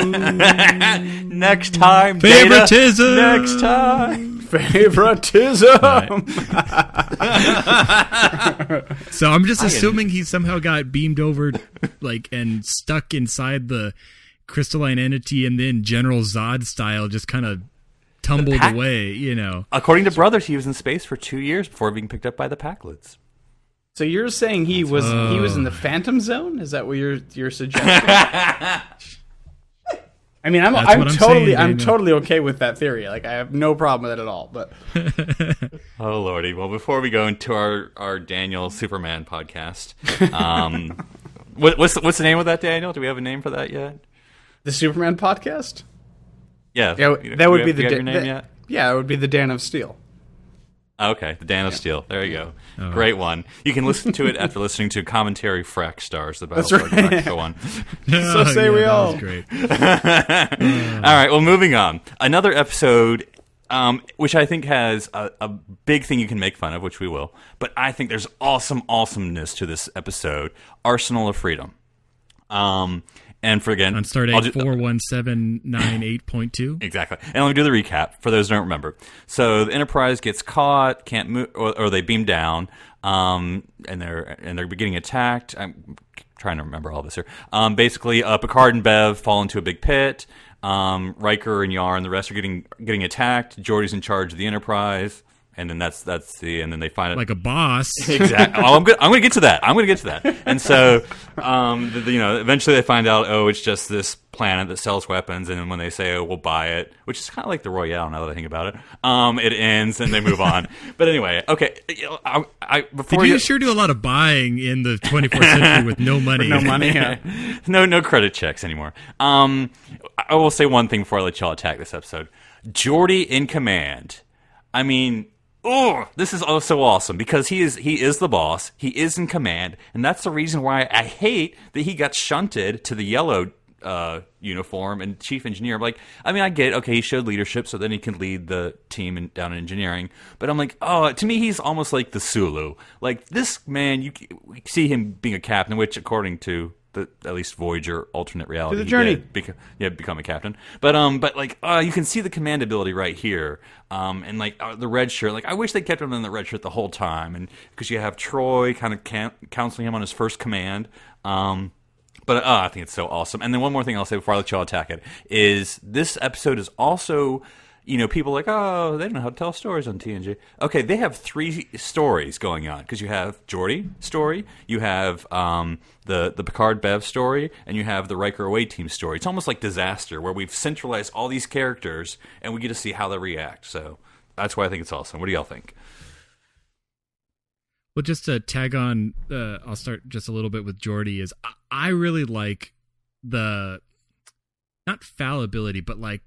Next time, favoritism. Data. Next time. Favoritism. Right. So I'm just assuming he somehow got beamed over, like, and stuck inside the Crystalline Entity, and then General Zod style just kind of tumbled pack- away. You know, according to Brothers, he was in space for two years before being picked up by the Packlets. So you're saying he was oh. he was in the Phantom Zone? Is that what you're you're suggesting? I mean, I'm, I'm, I'm totally, saying, I'm totally okay with that theory. Like, I have no problem with it at all. But oh lordy! Well, before we go into our, our Daniel Superman podcast, um, what, what's the, what's the name of that, Daniel? Do we have a name for that yet? The Superman podcast? Yeah, yeah that do would have, be the da- your name that, yet? Yeah, it would be the Dan of Steel. Okay, the Dan of yeah. Steel. There you go. Oh. Great one. You can listen to it after listening to Commentary Frack Stars, the Battle Bridge right. one. yeah, so say yeah, we all. That was great. yeah. All right, well, moving on. Another episode, um, which I think has a, a big thing you can make fun of, which we will, but I think there's awesome awesomeness to this episode, Arsenal of Freedom. Um, and for again, on start date four one seven nine eight point two. Exactly. And let me do the recap for those who don't remember. So the Enterprise gets caught, can't move, or, or they beam down, um, and they're and they're getting attacked. I'm trying to remember all this here. Um, basically, uh, Picard and Bev fall into a big pit. Um, Riker and Yar and the rest are getting getting attacked. Geordi's in charge of the Enterprise. And then that's that's the and then they find it like a boss. Exactly. Oh, I'm gonna I'm gonna get to that. I'm gonna get to that. And so, um, the, the, you know, eventually they find out. Oh, it's just this planet that sells weapons. And then when they say, "Oh, we'll buy it," which is kind of like the Royale now that I think about it. Um, it ends and they move on. But anyway, okay. I, I before Did you, you sure do a lot of buying in the twenty-first century with no money, no money, yeah. no no credit checks anymore. Um, I will say one thing before I let y'all attack this episode. Geordi in command. I mean. Oh, this is also awesome because he is he is the boss. He is in command, and that's the reason why I hate that he got shunted to the yellow uh, uniform and chief engineer. Like, I mean, I get okay, he showed leadership, so then he can lead the team in, down in engineering. But I'm like, oh, to me, he's almost like the Sulu. Like this man, you we see him being a captain, which according to the at least Voyager alternate reality, to the journey, he did beca- yeah, become a captain. But um, but like, uh, you can see the command ability right here. Um, and like uh, the red shirt, like I wish they kept him in the red shirt the whole time, and because you have Troy kind of can- counseling him on his first command. Um, but uh, I think it's so awesome. And then one more thing I'll say before I let y'all attack it is this episode is also, you know, people are like, oh, they don't know how to tell stories on T N G. Okay, they have three stories going on because you have Geordi story, you have um, the the Picard Bev story, and you have the Riker away team story. It's almost like Disaster where we've centralized all these characters and we get to see how they react. So that's why I think it's awesome. What do y'all think? Well, just to tag on, uh, I'll start just a little bit with Geordi. Is I, I really like the not fallibility, but like.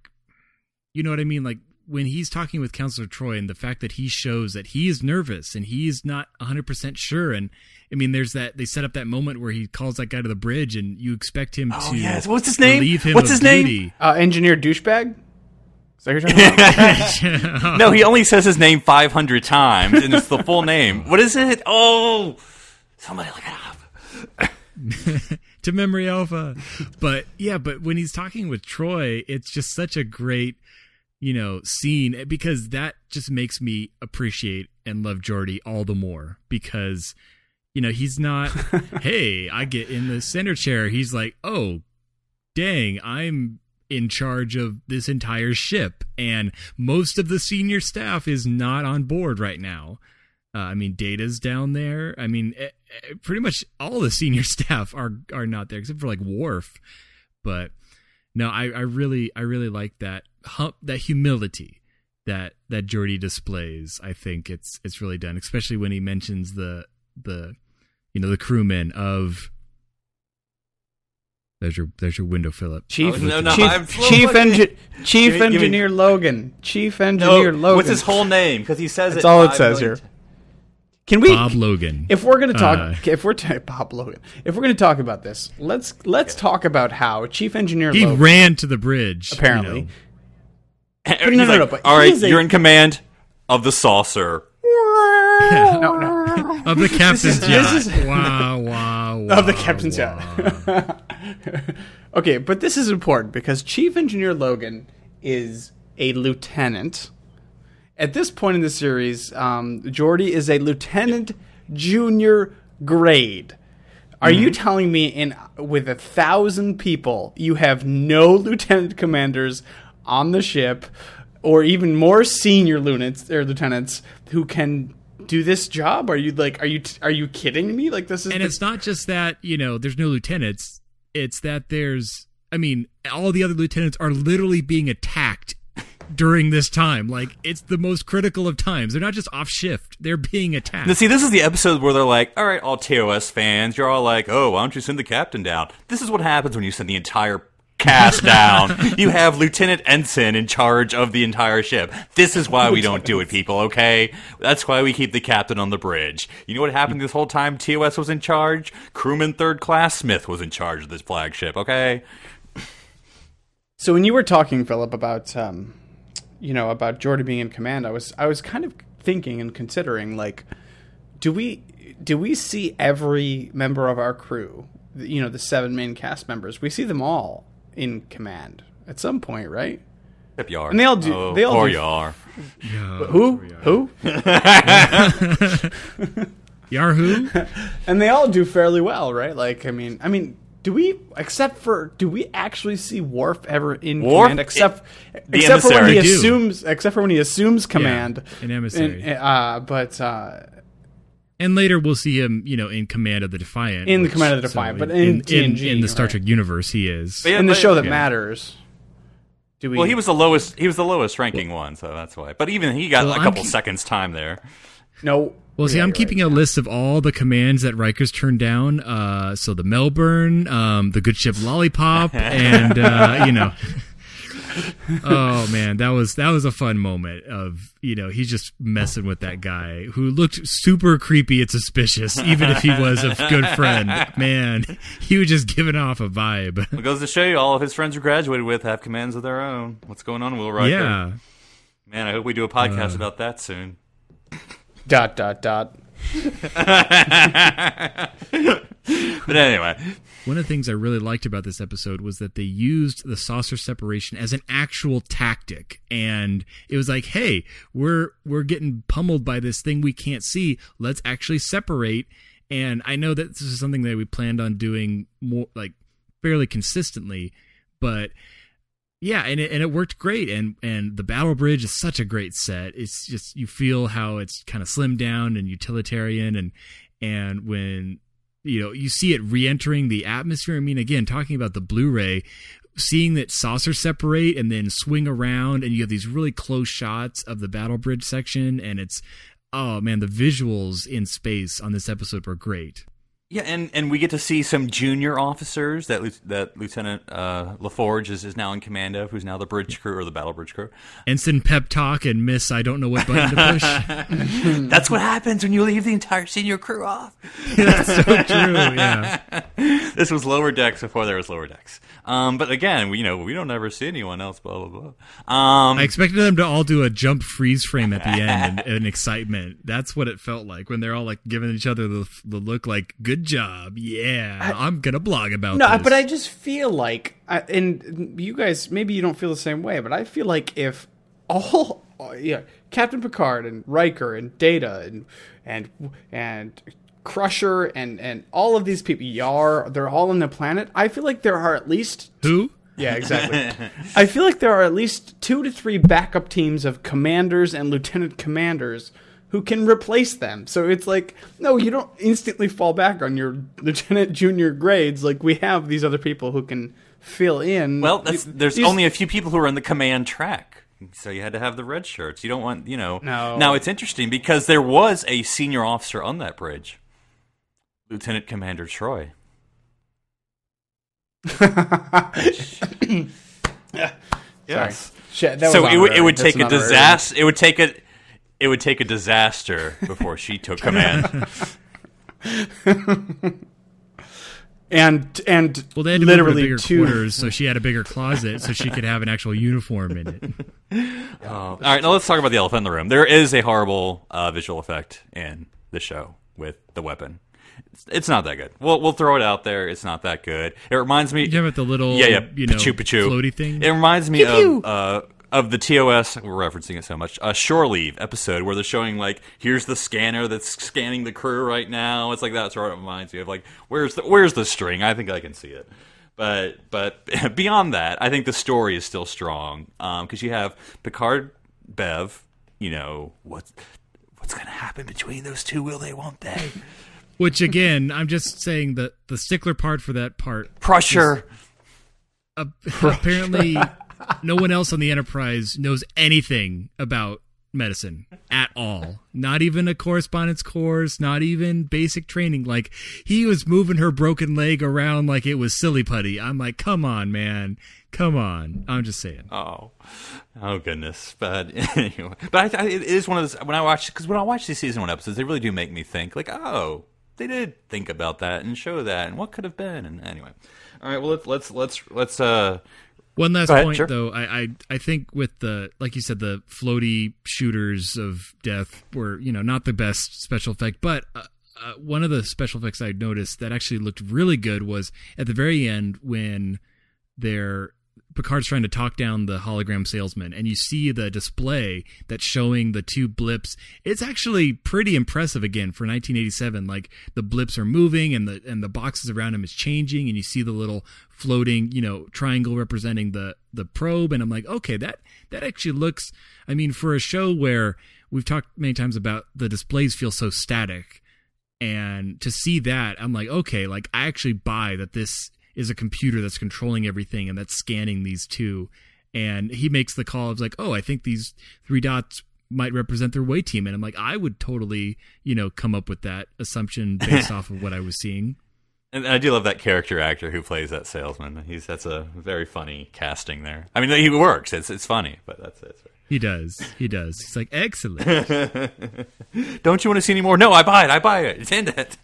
You know what I mean? Like when he's talking with Counselor Troy and the fact that he shows that he is nervous and he's not one hundred percent sure. And I mean, there's that, they set up that moment where he calls that guy to the bridge and you expect him oh, to yes. What's his name? Relieve him What's his duty. name? Uh, Engineer Douchebag? No, he only says his name five hundred times and it's the full name. What is it? Oh, somebody look it up. To Memory Alpha. But yeah, but when he's talking with Troy, it's just such a great, you know, scene because that just makes me appreciate and love Geordi all the more because, you know, he's not, hey, I get in the center chair. He's like, oh, dang, I'm in charge of this entire ship. And most of the senior staff is not on board right now. Uh, I mean, Data's down there. I mean, it, it, pretty much all the senior staff are, are not there except for like Worf. But no, I, I really, I really like that. Hump, that humility that that Geordi displays, I think it's it's really done, especially when he mentions the the you know the crewmen of there's your there's your window, Philip. Chief oh, no, no, Chief Chief, engi- Chief give, Engineer give me, Logan. Chief Engineer no, Logan. What's his whole name? Because he says that's it. That's all it says here. Can we Bob Logan? If we're going to talk, uh, if we're t- Bob Logan, if we're going to talk about this, let's let's okay. talk about how Chief Engineer he Logan, ran to the bridge apparently. You know. No, no, like, no, no, all right, you're a... in command of the saucer. Yeah. No, no. Of the captain's yacht. Is... Wow, wow, wow. Of the captain's wow. yacht. Okay, but this is important because Chief Engineer Logan is a lieutenant. At this point in the series, um, Geordi is a lieutenant junior grade. Are mm-hmm. you telling me in with a thousand people, you have no lieutenant commanders on the ship, or even more senior lieutenants or lieutenants who can do this job? Are you like, are you, are you kidding me? Like this is, and the- it's not just that, you know, there's no lieutenants. It's that there's I mean, all the other lieutenants are literally being attacked during this time. Like, it's the most critical of times. They're not just off shift. They're being attacked. Now, see, this is the episode where they're like, all right, all T O S fans, you're all like, oh, why don't you send the captain down? This is what happens when you send the entire cast down. You have Lieutenant Ensign in charge of the entire ship. This is why we don't do it, people, okay? That's why we keep the captain on the bridge. You know what happened this whole time T O S was in charge? Crewman Third Class Smith was in charge of this flagship, okay? So when you were talking, Philip, about um, you know, about Geordi being in command, I was I was kind of thinking and considering, like, do we do we see every member of our crew? You know, the seven main cast members, we see them all in command at some point, right? Except you are. And they all do. Oh, they all or do. You are. No, who? Who? Yar who? And they all do fairly well, right? Like, I mean, I mean. Do we, except for, do we actually see Worf ever in Worf, command? Except, it, except for when he assumes, except for when he assumes command. Yeah, an emissary. And, uh, but uh, and later we'll see him, you know, in command of the Defiant. In which, the command of the Defiant, so but in in, T N G, in, in the Star Trek right. universe, he is yeah, in the but, show that yeah. matters. Do we? Well, he was the lowest. He was the lowest ranking well, one, so that's why. But even he got well, a couple keep, seconds time there. No. Well, see, I'm keeping a list of all the commands that Riker's turned down. Uh, so the Melbourne, um, the good ship Lollipop, and uh, you know, oh man, that was that was a fun moment of you know he's just messing with that guy who looked super creepy and suspicious, even if he was a good friend. Man, he was just giving off a vibe. It goes to show you, all of his friends who graduated with have commands of their own. What's going on, Will Riker? Yeah, man, I hope we do a podcast uh, about that soon. Dot, dot, dot. But anyway. One of the things I really liked about this episode was that they used the saucer separation as an actual tactic. And it was like, hey, we're we're getting pummeled by this thing we can't see. Let's actually separate. And I know that this is something that we planned on doing more, like, fairly consistently. But... yeah, and it, and it worked great, and and the Battle Bridge is such a great set. It's just, you feel how it's kind of slimmed down and utilitarian, and and when, you know, you see it re-entering the atmosphere. I mean, again, talking about the Blu-ray, seeing that saucer separate and then swing around, and you have these really close shots of the Battle Bridge section, and it's, oh man, the visuals in space on this episode were great. Yeah, and, and we get to see some junior officers that that Lieutenant uh, LaForge is, is now in command of, who's now the bridge crew, or the battle bridge crew. Ensign Pep Talk and Miss I don't know what button to push. That's what happens when you leave the entire senior crew off. That's so true, yeah. This was Lower Decks before there was Lower Decks. Um, but again, we, you know, we don't ever see anyone else, blah, blah, blah. Um, I expected them to all do a jump freeze frame at the end and, and excitement. That's what it felt like when they're all like giving each other the, the look like, good job, yeah, I, I'm going to blog about no, this. No, but I just feel like, I, and you guys, maybe you don't feel the same way, but I feel like if all, yeah, Captain Picard and Riker and Data and and and... Crusher and, and all of these people, Yar, they're all on the planet. I feel like there are at least... Who? Yeah, exactly. I feel like there are at least two to three backup teams of commanders and lieutenant commanders who can replace them. So it's like, no, you don't instantly fall back on your lieutenant junior grades. Like, we have these other people who can fill in. Well, that's, there's these, only a few people who are on the command track. So you had to have the red shirts. You don't want, you know... No. Now, it's interesting because there was a senior officer on that bridge. Lieutenant Commander Troy. Yes. Sorry. So it would, it would take a disaster. It would take a it would take a disaster before she took command. and and well, they had to literally bigger two quarters, so she had a bigger closet, so she could have an actual uniform in it. Oh. All right, now let's talk about the elephant in the room. There is a horrible uh, visual effect in the show with the weapon. It's not that good. We'll we'll throw it out there. It's not that good. It reminds me. You have the little yeah, yeah, you know, pachoo, pachoo. Floaty thing. It reminds me Pew-pew. of uh, of the T O S. We're referencing it so much. Uh, Shore Leave episode where they're showing like here's the scanner that's scanning the crew right now. It's like that's what it reminds me of. Like where's the where's the string? I think I can see it. But but beyond that, I think the story is still strong because um, you have Picard, Bev. You know what's what's going to happen between those two? Will they? Won't they? Which, again, I'm just saying that the stickler part for that part. Pressure. uh, apparently no one else on the Enterprise knows anything about medicine at all. Not even a correspondence course, not even basic training. Like, he was moving her broken leg around like it was silly putty. I'm like, come on, man. Come on. I'm just saying. Oh, oh goodness. But anyway, but I, I, it is one of those, when I watch, because when I watch these season one episodes, they really do make me think, like, oh, they did think about that and show that and what could have been. And anyway, all right, well, let's, let's, let's, let's, uh, one last ahead, point, sure. though, I, I I think with the, like you said, the floaty shooters of death were, you know, not the best special effect, but uh, uh, one of the special effects I noticed that actually looked really good was at the very end when they're, Picard's trying to talk down the hologram salesman, and you see the display that's showing the two blips. It's actually pretty impressive, again, for nineteen eighty-seven. Like, the blips are moving, and the and the boxes around him is changing, and you see the little floating, you know, triangle representing the the probe, and I'm like, okay, that that actually looks, I mean, for a show where we've talked many times about the displays feel so static, and to see that, I'm like, okay, like, I actually buy that this is a computer that's controlling everything and that's scanning these two. And he makes the call of like, oh, I think these three dots might represent their way team. And I'm like, I would totally, you know, come up with that assumption based off of what I was seeing. And I do love that character actor who plays that salesman. He's that's a very funny casting there. I mean, he works. It's it's funny, but that's it. He does. He does. He's like, excellent. Don't you want to see any more? No, I buy it. I buy it. It's end it.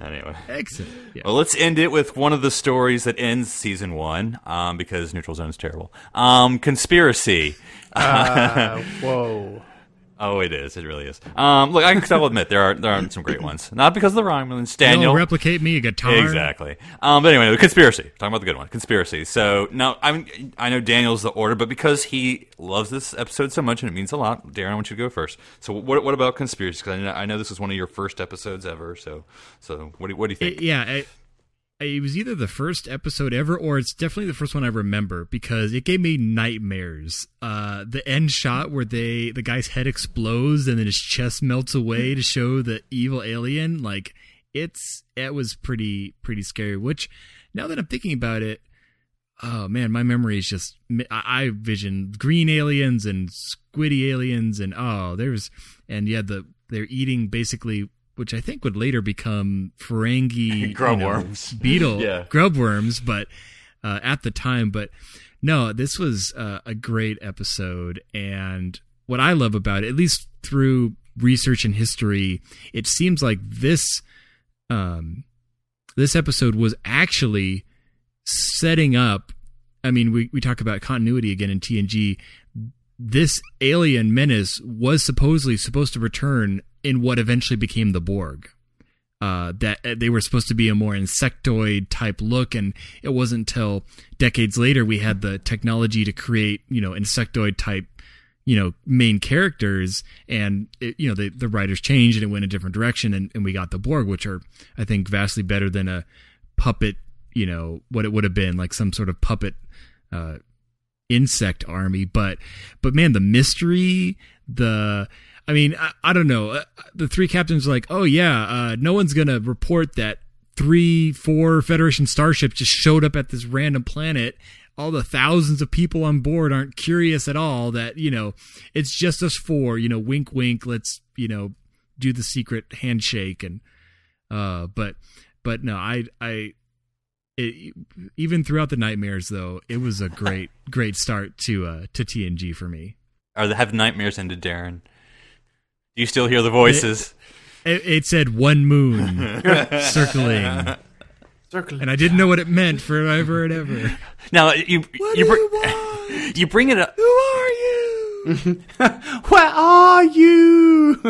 Anyway. Excellent. Yeah. Well, let's end it with one of the stories that ends season one, um, because Neutral Zone's terrible. Um, Conspiracy. Uh, whoa. Oh, it is. It really is. Um, look, I can I'll admit there are there aren't some great ones. Not because of the Romulans. Daniel, no, replicate me a guitar. Exactly. Um, but anyway, the Conspiracy. Talking about the good one, Conspiracy. So now I mean, I know Daniel's the order, but because he loves this episode so much and it means a lot, Darren, I want you to go first. So what what about Conspiracy? Because I know, I know this was one of your first episodes ever. So so what do what do you think? It, yeah. It- It was either the first episode ever, or it's definitely the first one I remember because it gave me nightmares. Uh, the end shot where they the guy's head explodes and then his chest melts away to show the evil alien, like it's it was pretty pretty scary. Which now that I'm thinking about it, oh man, my memory is just I, I visioned green aliens and squiddy aliens and oh there's and yeah the they're eating basically. Which I think would later become Ferengi grub you know, worms, beetle yeah. grub worms, but uh, at the time. But no, this was uh, a great episode, and what I love about it, at least through research and history, it seems like this um, this episode was actually setting up. I mean, we we talk about continuity again in T N G. This alien menace was supposedly supposed to return in what eventually became the Borg. Uh, that they were supposed to be a more insectoid type look, and it wasn't until decades later we had the technology to create, you know, insectoid type, you know, main characters, and it, you know the the writers changed and it went a different direction, and, and we got the Borg, which are I think vastly better than a puppet, you know, what it would have been like some sort of puppet uh, insect army, but but man, the mystery, the I mean, I, I don't know. The three captains are like, oh, yeah, uh, no one's going to report that three, four Federation starships just showed up at this random planet. All the thousands of people on board aren't curious at all that, you know, it's just us four, you know, wink, wink. Let's, you know, do the secret handshake. And, uh, but, but no, I, I, it, even throughout the nightmares, though, it was a great, great start to, uh, to T N G for me. Or have nightmares ended, Darren? You still hear the voices. It, it, it said one moon circling. circling. And I didn't know what it meant forever and ever. Now, you what you, br- you, want? you bring it up. Who are you? Where are you?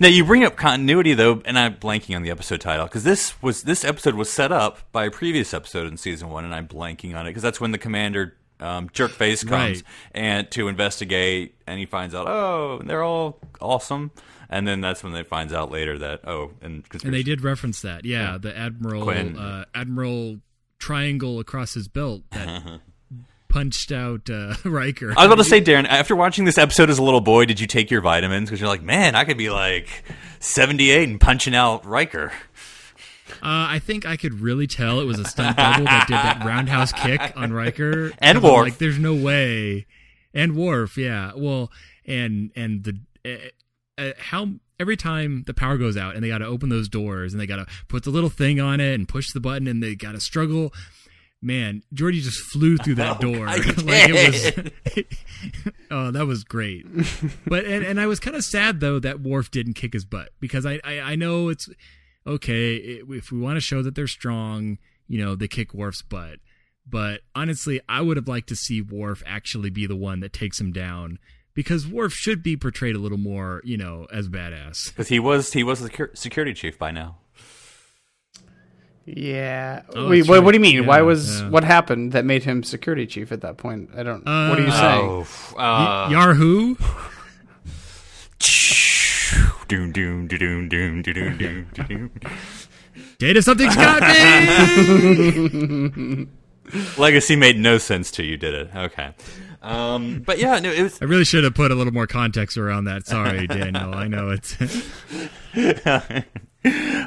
Now, you bring up continuity, though, and I'm blanking on the episode title, because this was this episode was set up by a previous episode in season one, and I'm blanking on it, because that's when the commander... Um, Jerkface comes right. and to investigate, and he finds out, oh, they're all awesome. And then that's when they finds out later that, oh. And, and they did reference that, yeah, yeah. the Admiral uh, Admiral Triangle across his belt that punched out uh, Riker. I was about to say, Darren, after watching this episode as a little boy, did you take your vitamins? Because you're like, man, I could be like seventy-eight and punching out Riker. Uh, I think I could really tell it was a stunt double that did that roundhouse kick on Riker. And Worf. Like, there's no way. And Worf, yeah. Well, and and the uh, uh, how every time the power goes out and they got to open those doors and they got to put the little thing on it and push the button and they got to struggle. Man, Geordi just flew through that oh, door. I did. Like it was. Oh, that was great. But and, and I was kind of sad though that Worf didn't kick his butt, because I I, I know it's okay if we want to show that they're strong, you know, they kick Worf's butt. But honestly, I would have liked to see Worf actually be the one that takes him down, because Worf should be portrayed a little more, you know, as badass. Because he was he was the security chief by now. Yeah. Oh, Wait, what, right. what do you mean? Yeah, Why was yeah. what happened that made him security chief at that point? I don't. Uh, what are you saying? Oh, uh, y- Yahoo. Doom, doom, doom, doom, doom, doom, doom. Data, something's got me. Legacy made no sense to you, did it? Okay. Um, but yeah, no, it was. I really should have put a little more context around that. Sorry, Daniel. I know it's.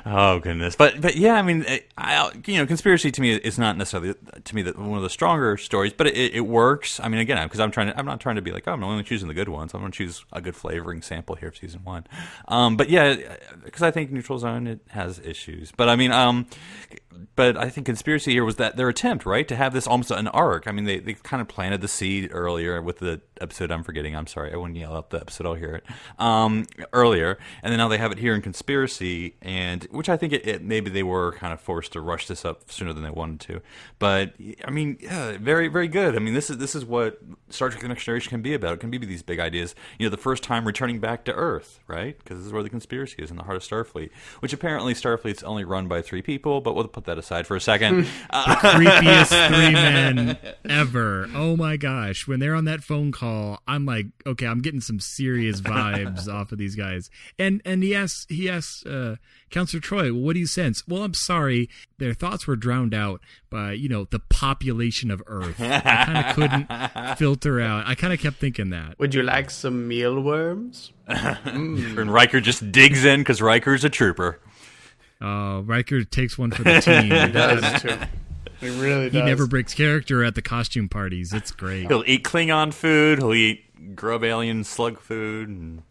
Oh goodness, but but yeah, I mean, I, I you know, Conspiracy to me is not necessarily to me the, one of the stronger stories, but it, it works. I mean, again, because I'm trying to, I'm not trying to be like, oh, I'm only choosing the good ones. I'm going to choose a good flavoring sample here of season one. Um, but yeah, because I think Neutral Zone, it has issues, but I mean, um, but I think Conspiracy here was that their attempt, right, to have this almost an arc. I mean, they, they kind of planted the seed earlier with the episode I'm forgetting. I'm sorry, I wouldn't yell out the episode. I'll hear it um, earlier, and then now they have it here in Conspiracy. And which I think it, it maybe they were kind of forced to rush this up sooner than they wanted to, but I mean, yeah, very very good. I mean, this is this is what Star Trek: The Next Generation can be about. It can be these big ideas. You know, the first time returning back to Earth, right? Because this is where the conspiracy is, in the heart of Starfleet. Which apparently Starfleet's only run by three people, but we'll put that aside for a second. uh- the creepiest three men ever. Oh my gosh! When they're on that phone call, I'm like, okay, I'm getting some serious vibes off of these guys. And and he asks he asks. Uh, Counselor Troy, well, what do you sense? Well, I'm sorry. Their thoughts were drowned out by, you know, the population of Earth. I kind of couldn't filter out. I kind of kept thinking that. Would you like some mealworms? Mm. And Riker just digs in because Riker's a trooper. Uh, Riker takes one for the team. He does, too. He really does. He never breaks character at the costume parties. It's great. He'll eat Klingon food. He'll eat grub alien slug food and...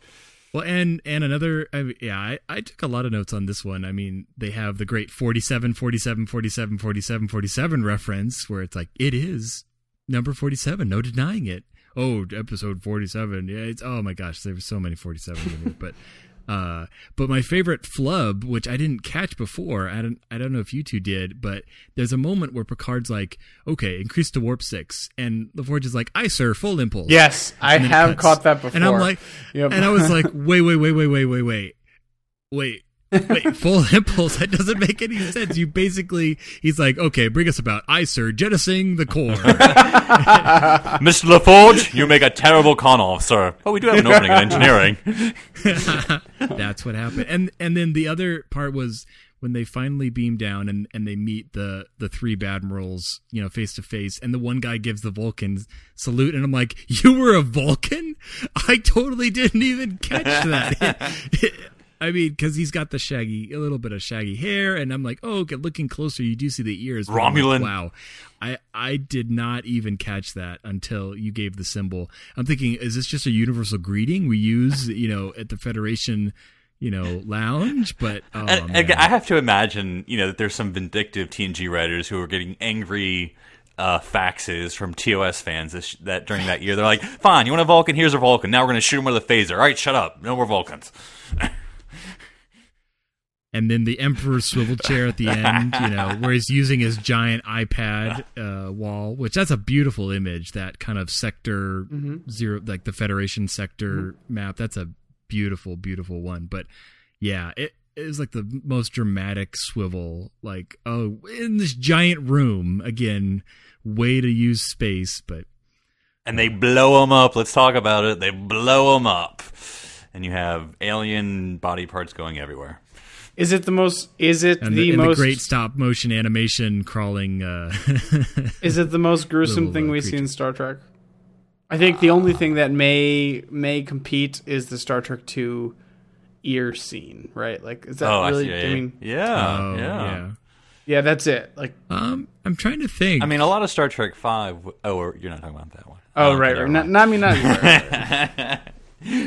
Well, and and another, I mean, yeah, I, I took a lot of notes on this one. I mean, they have the great forty-seven, forty-seven, forty-seven, forty-seven, forty-seven reference where it's like, it is number forty-seven, no denying it. Oh, episode forty-seven. Yeah, it's, oh my gosh, there were so many forty-sevens in here. But, uh, but my favorite flub, which I didn't catch before, I don't, I don't know if you two did, but there's a moment where Picard's like, okay, increase to warp six. And the Forge is like, aye, sir, full impulse. Yes, I have caught that before. And I'm like, yep. And I was like, wait, wait, wait, wait, wait, wait, wait, wait. Wait, full impulse? That doesn't make any sense. You basically, he's like, okay, bring us about. I, sir, jettisoning the core. Mister LaForge, you make a terrible con-off, sir. Oh, we do have an opening in engineering. That's what happened. And and then the other part was when they finally beam down and, and they meet the, the three Badmirals, you know, face to face, and the one guy gives the Vulcan salute, and I'm like, you were a Vulcan? I totally didn't even catch that. It, it, I mean, because he's got the shaggy, a little bit of shaggy hair, and I'm like, oh, okay, looking closer, you do see the ears. Romulan. Like, wow. I, I did not even catch that until you gave the symbol. I'm thinking, is this just a universal greeting we use, you know, at the Federation, you know, lounge? But oh, and, again, I have to imagine, you know, that there's some vindictive T N G writers who are getting angry Uh, faxes from T O S fans this, that during that year. They're like, fine, you want a Vulcan? Here's a Vulcan. Now we're going to shoot him with a phaser. All right, shut up. No more Vulcans. And then the Emperor's swivel chair at the end, you know, where he's using his giant iPad uh, wall, which that's a beautiful image, that kind of sector mm-hmm. zero, like the Federation sector mm-hmm. map. That's a beautiful, beautiful one. But yeah, it, it was like the most dramatic swivel, like, oh, in this giant room, again, way to use space. But and they blow them up. Let's talk about it. They blow them up. And you have alien body parts going everywhere. Is it the most? Is it and the, the and most? The great stop motion animation crawling. Uh, is it the most gruesome little, thing uh, we see in Star Trek? I think uh, the only thing that may may compete is the Star Trek two ear scene, right? Like, is that oh, really I see, doing? Yeah, oh, yeah, yeah, yeah. That's it. Like, um, I'm trying to think. I mean, a lot of Star Trek Five. Oh, you're not talking about that one. Oh, oh right, right. Not, not, I mean, not. Right.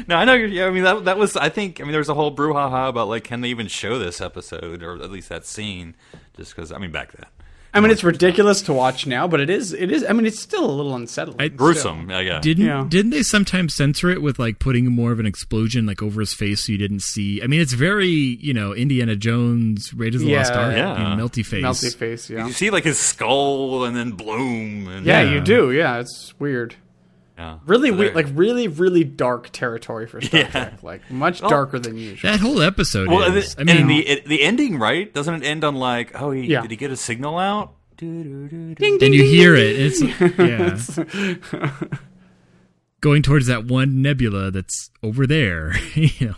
No, I know. You're, yeah, I mean, that that was. I think. I mean, there was a whole brouhaha about like, can they even show this episode or at least that scene? Just because, I mean, back then. I mean, it's ridiculous to watch now, but it is. It is. I mean, it's still a little unsettling. I, gruesome. Yeah, yeah. Didn't yeah. didn't they sometimes censor it with like putting more of an explosion like over his face so you didn't see? I mean, it's very, you know, Indiana Jones, Raiders of the yeah, Lost Ark, yeah. and melty face, melty face. Yeah, you see like his skull and then bloom. And, yeah, yeah, you do. Yeah, it's weird. Yeah. Really, so we, like really, really dark territory for Star yeah. Trek. Like much well, darker than usual. That whole episode. Well, is, the, I mean, and the it, the ending, right? Doesn't it end on like, oh, he, yeah. did he get a signal out? Do, do, do, do, and ding, you ding, hear ding, it. It's yeah, it's, going towards that one nebula that's over there. You know,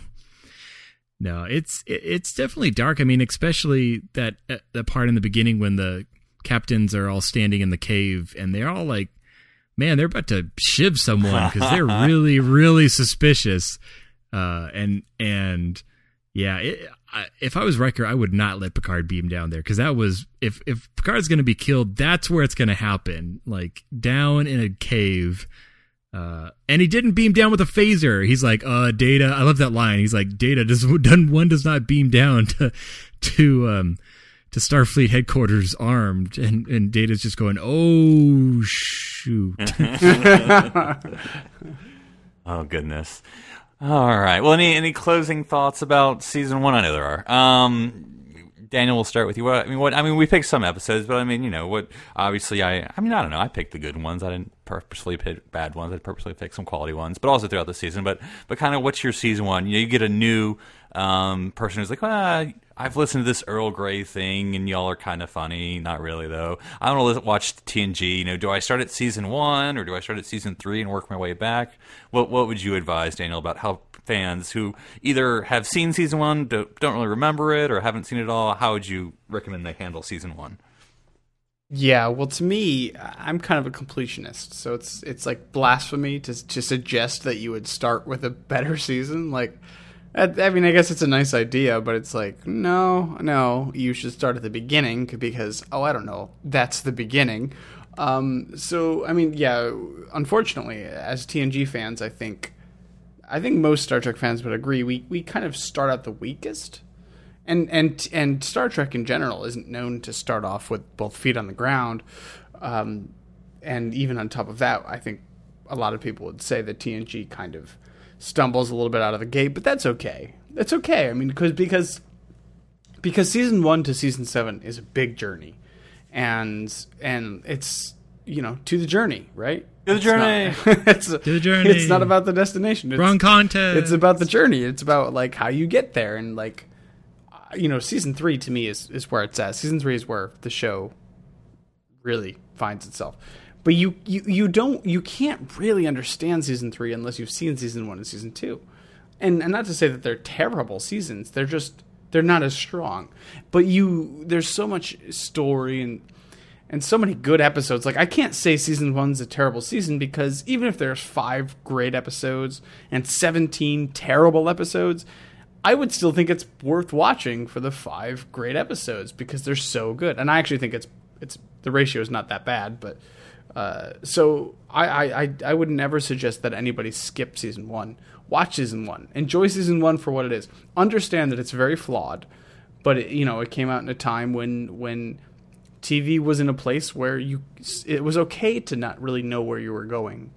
no, it's it, it's definitely dark. I mean, especially that uh, that part in the beginning when the captains are all standing in the cave and they're all like, man, they're about to shiv someone because they're really, really suspicious. Uh, and and yeah, it, I, if I was Riker, I would not let Picard beam down there because that was if if Picard's going to be killed, that's where it's going to happen. Like down in a cave. Uh, and he didn't beam down with a phaser. He's like, uh, Data. I love that line. He's like, Data does one does not beam down to to um to Starfleet headquarters armed, and, and Data's just going, oh, shoot. Oh, goodness. All right. Well, any any closing thoughts about season one? I know there are. Um, Daniel, we'll start with you. What I mean, what I mean, we picked some episodes, but I mean, you know, what? Obviously, I. I mean, I don't know. I picked the good ones. I didn't purposely pick bad ones. I purposely picked some quality ones, but also throughout the season. But but kind of, what's your season one? You know, you get a new um, person who's like, ah. I've listened to this Earl Grey thing, and y'all are kind of funny. Not really, though. I don't want to watch T N G. You know, do I start at season one or do I start at season three and work my way back? What What would you advise, Daniel, about how fans who either have seen season one, don't, don't really remember it, or haven't seen it all? How would you recommend they handle season one? Yeah, well, to me, I'm kind of a completionist, so it's it's like blasphemy to to suggest that you would start with a better season, like. I mean, I guess it's a nice idea, but it's like, no, no, you should start at the beginning because, oh, I don't know, that's the beginning. Um, so, I mean, yeah, unfortunately, as T N G fans, I think I think most Star Trek fans would agree, we, we kind of start out the weakest. And, and, and Star Trek in general isn't known to start off with both feet on the ground. Um, and even on top of that, I think a lot of people would say that T N G kind of stumbles a little bit out of the gate, but that's okay. That's okay. I mean, because because because season one to season seven is a big journey, and and it's, you know, to the journey, right? To the journey. It's not, it's, to the journey. It's not about the destination. It's, Wrong content. It's about the journey. It's about like how you get there, and like, you know, season three to me is is where it's at. Season three is where the show really finds itself. But you, you, you don't you can't really understand season three unless you've seen season one and season two, and and not to say that they're terrible seasons. They're just they're not as strong. But you there's so much story and and so many good episodes. Like I can't say season one's a terrible season because even if there's five great episodes and seventeen terrible episodes, I would still think it's worth watching for the five great episodes because they're so good. And I actually think it's it's the ratio is not that bad, but. Uh, so I, I, I would never suggest that anybody skip season one. Watch season one. Enjoy season one for what it is. Understand that it's very flawed, but it, you know, it came out in a time when when T V was in a place where you it was okay to not really know where you were going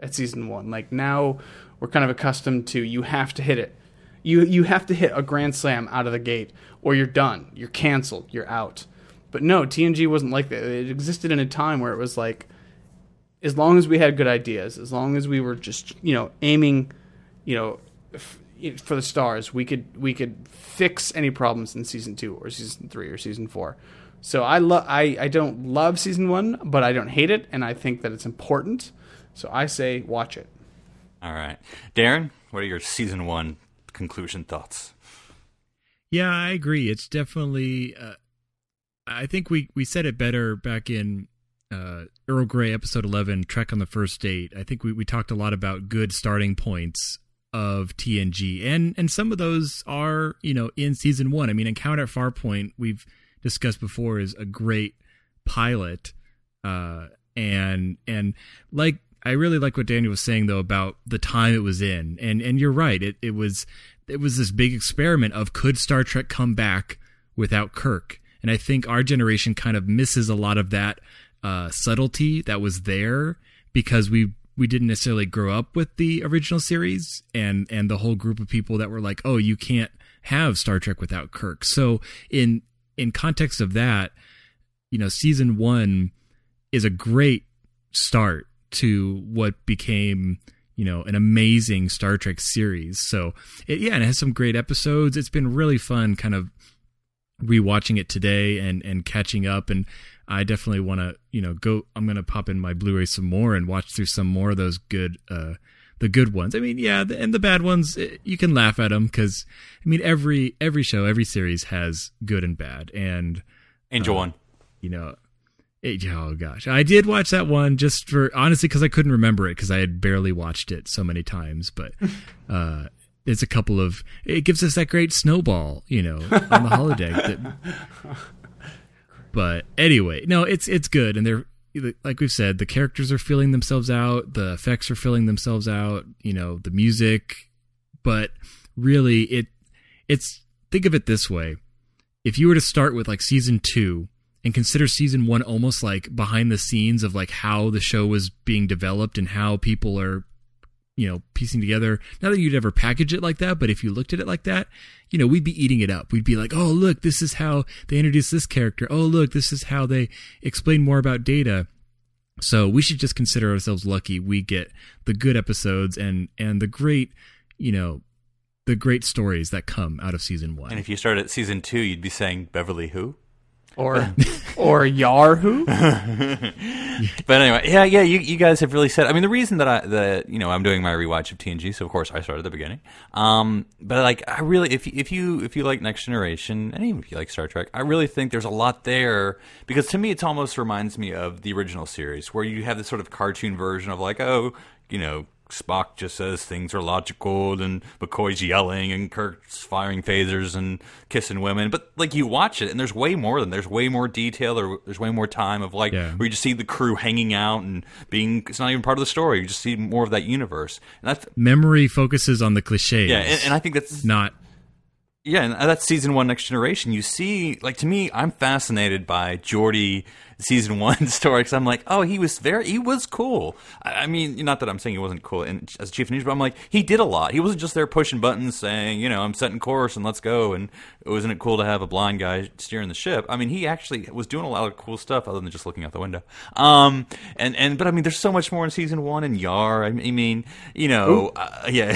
at season one. Like now we're kind of accustomed to you have to hit it. You you have to hit a grand slam out of the gate or you're done. You're canceled. You're out. But no, T N G wasn't like that. It existed in a time where it was like, as long as we had good ideas, as long as we were just, you know, aiming, you know, f- for the stars, we could we could fix any problems in season two or season three or season four. So I love I, I don't love season one, but I don't hate it, and I think that it's important. So I say watch it. All right, Darren, what are your season one conclusion thoughts? Yeah, I agree. It's definitely. Uh, I think we we said it better back in. Uh, Earl Grey, episode eleven, Trek on the First Date. I think we, we talked a lot about good starting points of T N G. And and some of those are, you know, in season one. I mean, Encounter at Farpoint, we've discussed before, is a great pilot. Uh, and and like I really like what Daniel was saying, though, about the time it was in. And and you're right. It it was it was this big experiment of, could Star Trek come back without Kirk? And I think our generation kind of misses a lot of that uh, subtlety that was there, because we we didn't necessarily grow up with the original series and, and the whole group of people that were like, oh, you can't have Star Trek without Kirk. So in, in context of that, you know, season one is a great start to what became, you know, an amazing Star Trek series. So it, yeah, and it has some great episodes. It's been really fun kind of rewatching it today and, and catching up. And I definitely want to, you know, go, I'm going to pop in my Blu-ray some more and watch through some more of those good, uh, the good ones. I mean, yeah. The, and the bad ones, it, you can laugh at them. 'Cause I mean, every, every show, every series has good and bad, and Angel uh, One, you know, it, oh gosh, I did watch that one just for, honestly, 'cause I couldn't remember it, 'cause I had barely watched it so many times, but, uh, there's a couple of, it gives us that great snowball, you know, on the holodeck. That, but anyway, no, it's it's good, and they're, like we've said, the characters are filling themselves out, the effects are filling themselves out, you know, the music. But really, it it's think of it this way: if you were to start with like season two and consider season one almost like behind the scenes of like how the show was being developed and how people are, you know, piecing together. Not that you'd ever package it like that, but if you looked at it like that, you know, we'd be eating it up. We'd be like, oh, look, this is how they introduced this character. Oh, look, this is how they explain more about Data. So we should just consider ourselves lucky. We get the good episodes and, and the great, you know, the great stories that come out of season one. And if you start at season two, you'd be saying Beverly who? Or, or Yar who? But anyway, yeah, yeah, you, you guys have really said. I mean, the reason that I, that you know, I'm doing my rewatch of T N G, so of course I started at the beginning. Um, but like, I really, if if you if you like Next Generation, and even if you like Star Trek, I really think there's a lot there, because to me, it almost reminds me of the original series, where you have this sort of cartoon version of like, oh, you know, Spock just says things are logical, and McCoy's yelling, and Kirk's firing phasers and kissing women. But like, you watch it, and there's way more than there's way more detail, or there's way more time of like, yeah, where you just see the crew hanging out and being. It's not even part of the story. You just see more of that universe. And that's, memory focuses on the cliches. Yeah, and, and I think that's not. Yeah, and that's season one, Next Generation. You see, like, to me, I'm fascinated by Geordi season one story, because I'm like, oh, he was very, he was cool. I mean, not that I'm saying he wasn't cool and, as chief of news, but I'm like, he did a lot. He wasn't just there pushing buttons saying, you know, I'm setting course and let's go, and wasn't it cool to have a blind guy steering the ship? I mean, he actually was doing a lot of cool stuff other than just looking out the window. Um, and, and but I mean, there's so much more in season one, and Yar, I mean, you know, uh, yeah,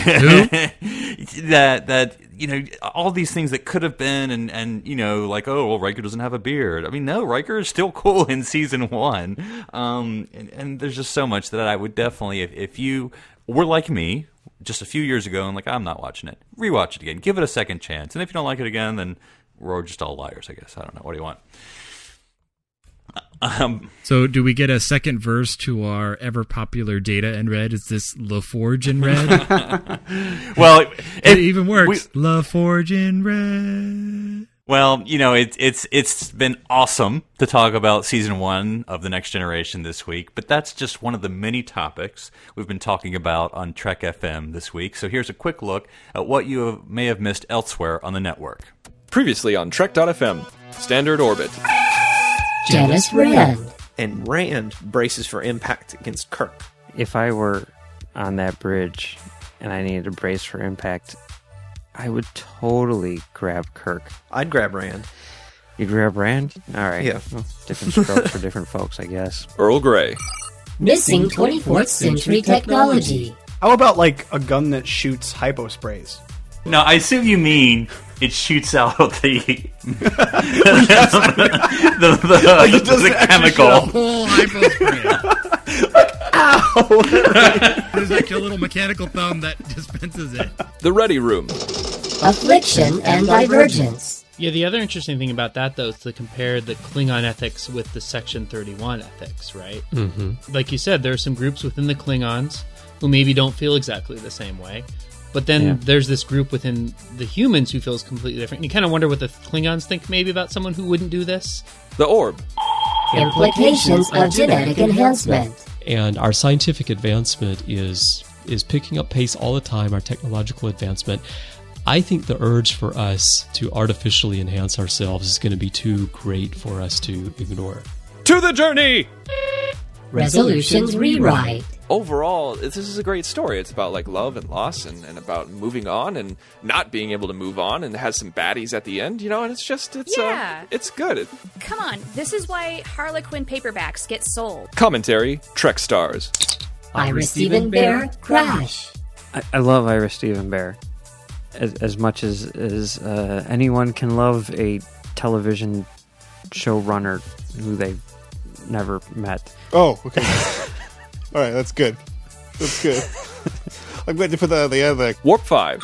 that, that, you know, all these things that could have been, and, and, you know, like, oh, well, Riker doesn't have a beard. I mean, no, Riker is still cool in season one. Um, and, and there's just so much that I would definitely, if, if you were like me just a few years ago and like, I'm not watching it, rewatch it again, give it a second chance. And if you don't like it again, then we're just all liars, I guess. I don't know. What do you want? Um, so do we get a second verse to our ever popular Data in red? Is this LaForge in red? Well, it, it even works. We, LaForge in red. Well, you know, it's it's it's been awesome to talk about season one of The Next Generation this week, but that's just one of the many topics we've been talking about on Trek F M this week. So here's a quick look at what you have, may have missed elsewhere on the network. Previously on Trek dot F M, Standard Orbit. Janice Rand. And Rand braces for impact against Kirk. If I were on that bridge and I needed to brace for impact, I would totally grab Kirk. I'd grab Rand. You'd grab Rand? All right. Yeah. Well, different strokes for different folks, I guess. Earl Grey. Missing twenty-fourth century technology. How about, like, a gun that shoots hyposprays? No, I assume you mean it shoots out the the, the, like the, the chemical. Whole hypospray. Like, ow! There's actually a little mechanical thumb that dispenses it. The Ready Room. Affliction and divergence. Yeah, the other interesting thing about that, though, is to compare the Klingon ethics with the Section thirty-one ethics, right? Mm-hmm. Like you said, there are some groups within the Klingons who maybe don't feel exactly the same way. But then yeah. there's this group within the humans who feels completely different. And you kind of wonder what the Klingons think maybe about someone who wouldn't do this. The orb. Implications of genetic enhancement. And our scientific advancement is is picking up pace all the time, our technological advancement. I think the urge for us to artificially enhance ourselves is going to be too great for us to ignore. To the journey! Resolutions Rewrite. Overall, this is a great story. It's about like love and loss and, and about moving on and not being able to move on, and it has some baddies at the end, you know, and it's just, it's yeah. uh, it's good. It, Come on, this is why Harlequin paperbacks get sold. Commentary, Trek Stars. Iris Stephen Bear, Crash. I, I love Iris Stephen Bear. As, as much as, as uh, anyone can love a television showrunner who they never met. Oh, okay. All right, that's good. That's good. I'm glad to put that at the end there. Warp five.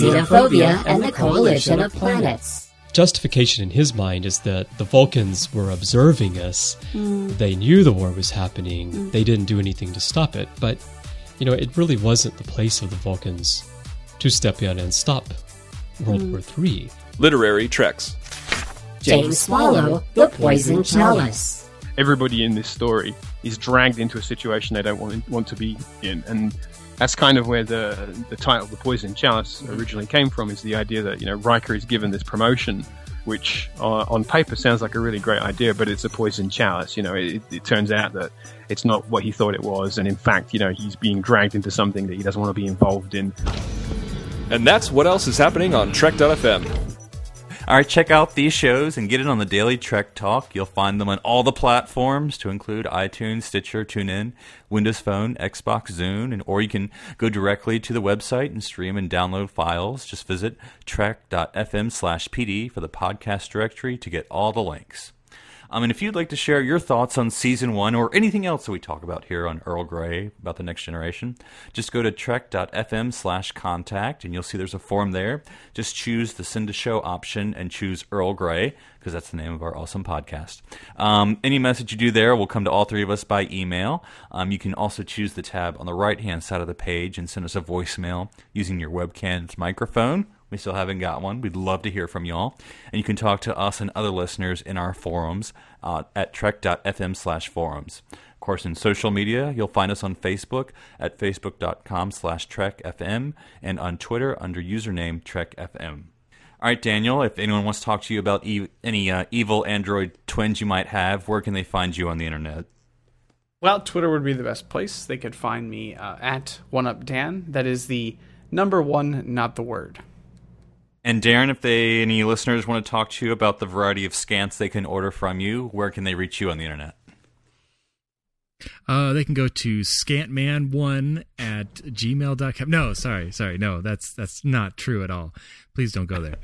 Xenophobia and the Coalition of Planets. Justification in his mind is that the Vulcans were observing us. Mm. They knew the war was happening. Mm. They didn't do anything to stop it. But, you know, it really wasn't the place of the Vulcans to step in and stop World mm. War Three. Literary Treks. James Swallow, The Poison Chalice. Everybody in this story is dragged into a situation they don't want, want to be in. And that's kind of where the the title, The Poison Chalice, originally came from, is the idea that, you know, Riker is given this promotion, which uh, on paper sounds like a really great idea, but it's a poison chalice. You know, it, it turns out that it's not what he thought it was. And in fact, you know, he's being dragged into something that he doesn't want to be involved in. And that's what else is happening on Trek dot f m. All right, check out these shows and get it on the Daily Trek Talk. You'll find them on all the platforms, to include iTunes, Stitcher, TuneIn, Windows Phone, Xbox, Zune, and or you can go directly to the website and stream and download files. Just visit trek dot f m slash p d for the podcast directory to get all the links. Um, and if you'd like to share your thoughts on Season one or anything else that we talk about here on Earl Grey about The Next Generation, just go to trek dot f m slash contact, and you'll see there's a form there. Just choose the Send a Show option and choose Earl Grey, because that's the name of our awesome podcast. Um, any message you do there will come to all three of us by email. Um, you can also choose the tab on the right-hand side of the page and send us a voicemail using your webcam's microphone. We still haven't got one. We'd love to hear from y'all. And you can talk to us and other listeners in our forums uh, at trek dot f m slash forums. Of course, in social media, you'll find us on Facebook at facebook dot com slash trek f m and on Twitter under username trek f m. All right, Daniel, if anyone wants to talk to you about e- any uh, evil android twins you might have, where can they find you on the internet? Well, Twitter would be the best place. They could find me uh, at one up dan. That is the number one, not the word. And Darren, if they any listeners want to talk to you about the variety of scants they can order from you, where can they reach you on the internet? Uh, they can go to scantman one at gmail dot com. No, sorry, sorry. No, that's that's not true at all. Please don't go there.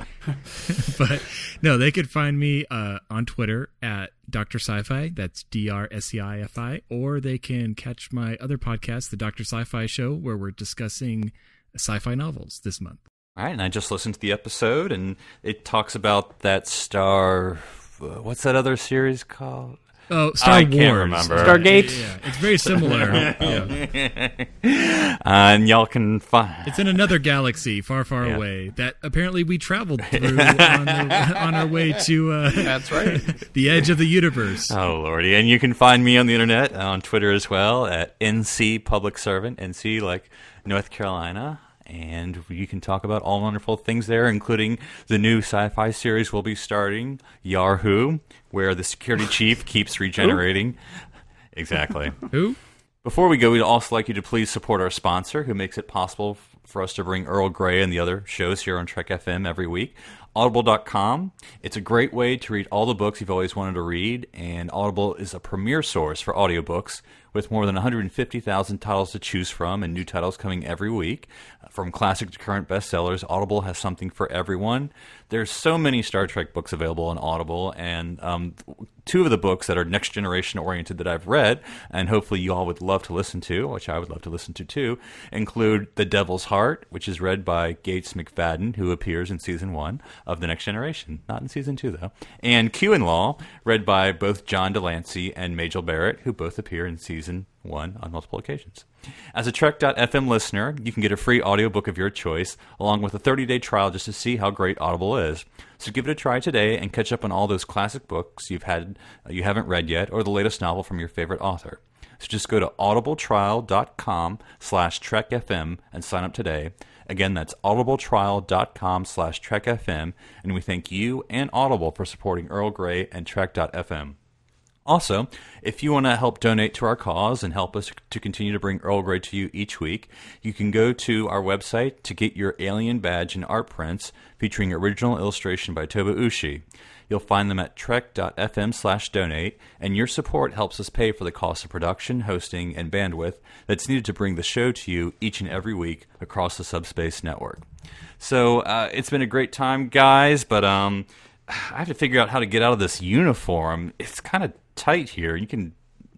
But no, they could find me uh, on Twitter at Doctor Sci-Fi. That's D R S C I F I. Or they can catch my other podcast, The Doctor Sci-Fi Show, where we're discussing sci-fi novels this month. All right, and I just listened to the episode, and it talks about that Star... What's that other series called? Oh, Star I Wars. I can't remember. Stargate. Yeah, it's very similar. yeah. uh, and y'all can find... It's in another galaxy far, far yeah. away that apparently we traveled through on, the, on our way to uh, That's right. the edge of the universe. Oh, Lordy. And you can find me on the internet, on Twitter as well, at N C Public Servant, N C like North Carolina. And you can talk about all wonderful things there, including the new sci-fi series we'll be starting, Yar-Who, where the security chief keeps regenerating. Exactly. Who? Before we go, we'd also like you to please support our sponsor, who makes it possible for us to bring Earl Grey and the other shows here on Trek F M every week. Audible dot com. It's a great way to read all the books you've always wanted to read, and Audible is a premier source for audiobooks with more than one hundred fifty thousand titles to choose from and new titles coming every week. From classic to current bestsellers, Audible has something for everyone. There's so many Star Trek books available on Audible, and um, two of the books that are Next Generation oriented that I've read, and hopefully you all would love to listen to, which I would love to listen to too, include The Devil's Heart, which is read by Gates McFadden, who appears in Season one of The Next Generation, not in Season two though, and Q and Law, read by both John Delancey and Majel Barrett, who both appear in Season one on multiple occasions. As a Trek dot f m listener, you can get a free audiobook of your choice, along with a thirty-day trial just to see how great Audible is. So give it a try today and catch up on all those classic books you've had, you haven't read yet, or the latest novel from your favorite author. So just go to audible trial dot com slash Trek F M and sign up today. Again, that's audible trial dot com slash Trek F M, and we thank you and Audible for supporting Earl Grey and Trek dot f m. Also, if you want to help donate to our cause and help us to continue to bring Earl Grey to you each week, you can go to our website to get your alien badge and art prints featuring original illustration by Toba Ushi. You'll find them at trek dot f m slash donate, and your support helps us pay for the cost of production, hosting, and bandwidth that's needed to bring the show to you each and every week across the Subspace Network. So uh, it's been a great time, guys, but um, I have to figure out how to get out of this uniform. It's kind of tight here. You can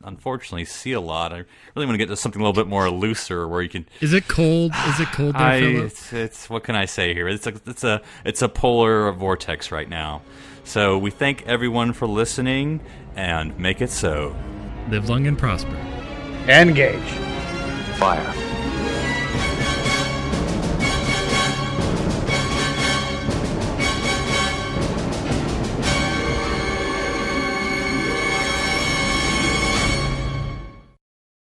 unfortunately see a lot. I really want to get to something a little bit more looser where you can. Is it cold? Is it cold there, I, Philip? It's, it's what can I say here? It's a, it's a it's a polar vortex right now. So we thank everyone for listening, and make it so. Live long and prosper. Engage. Fire.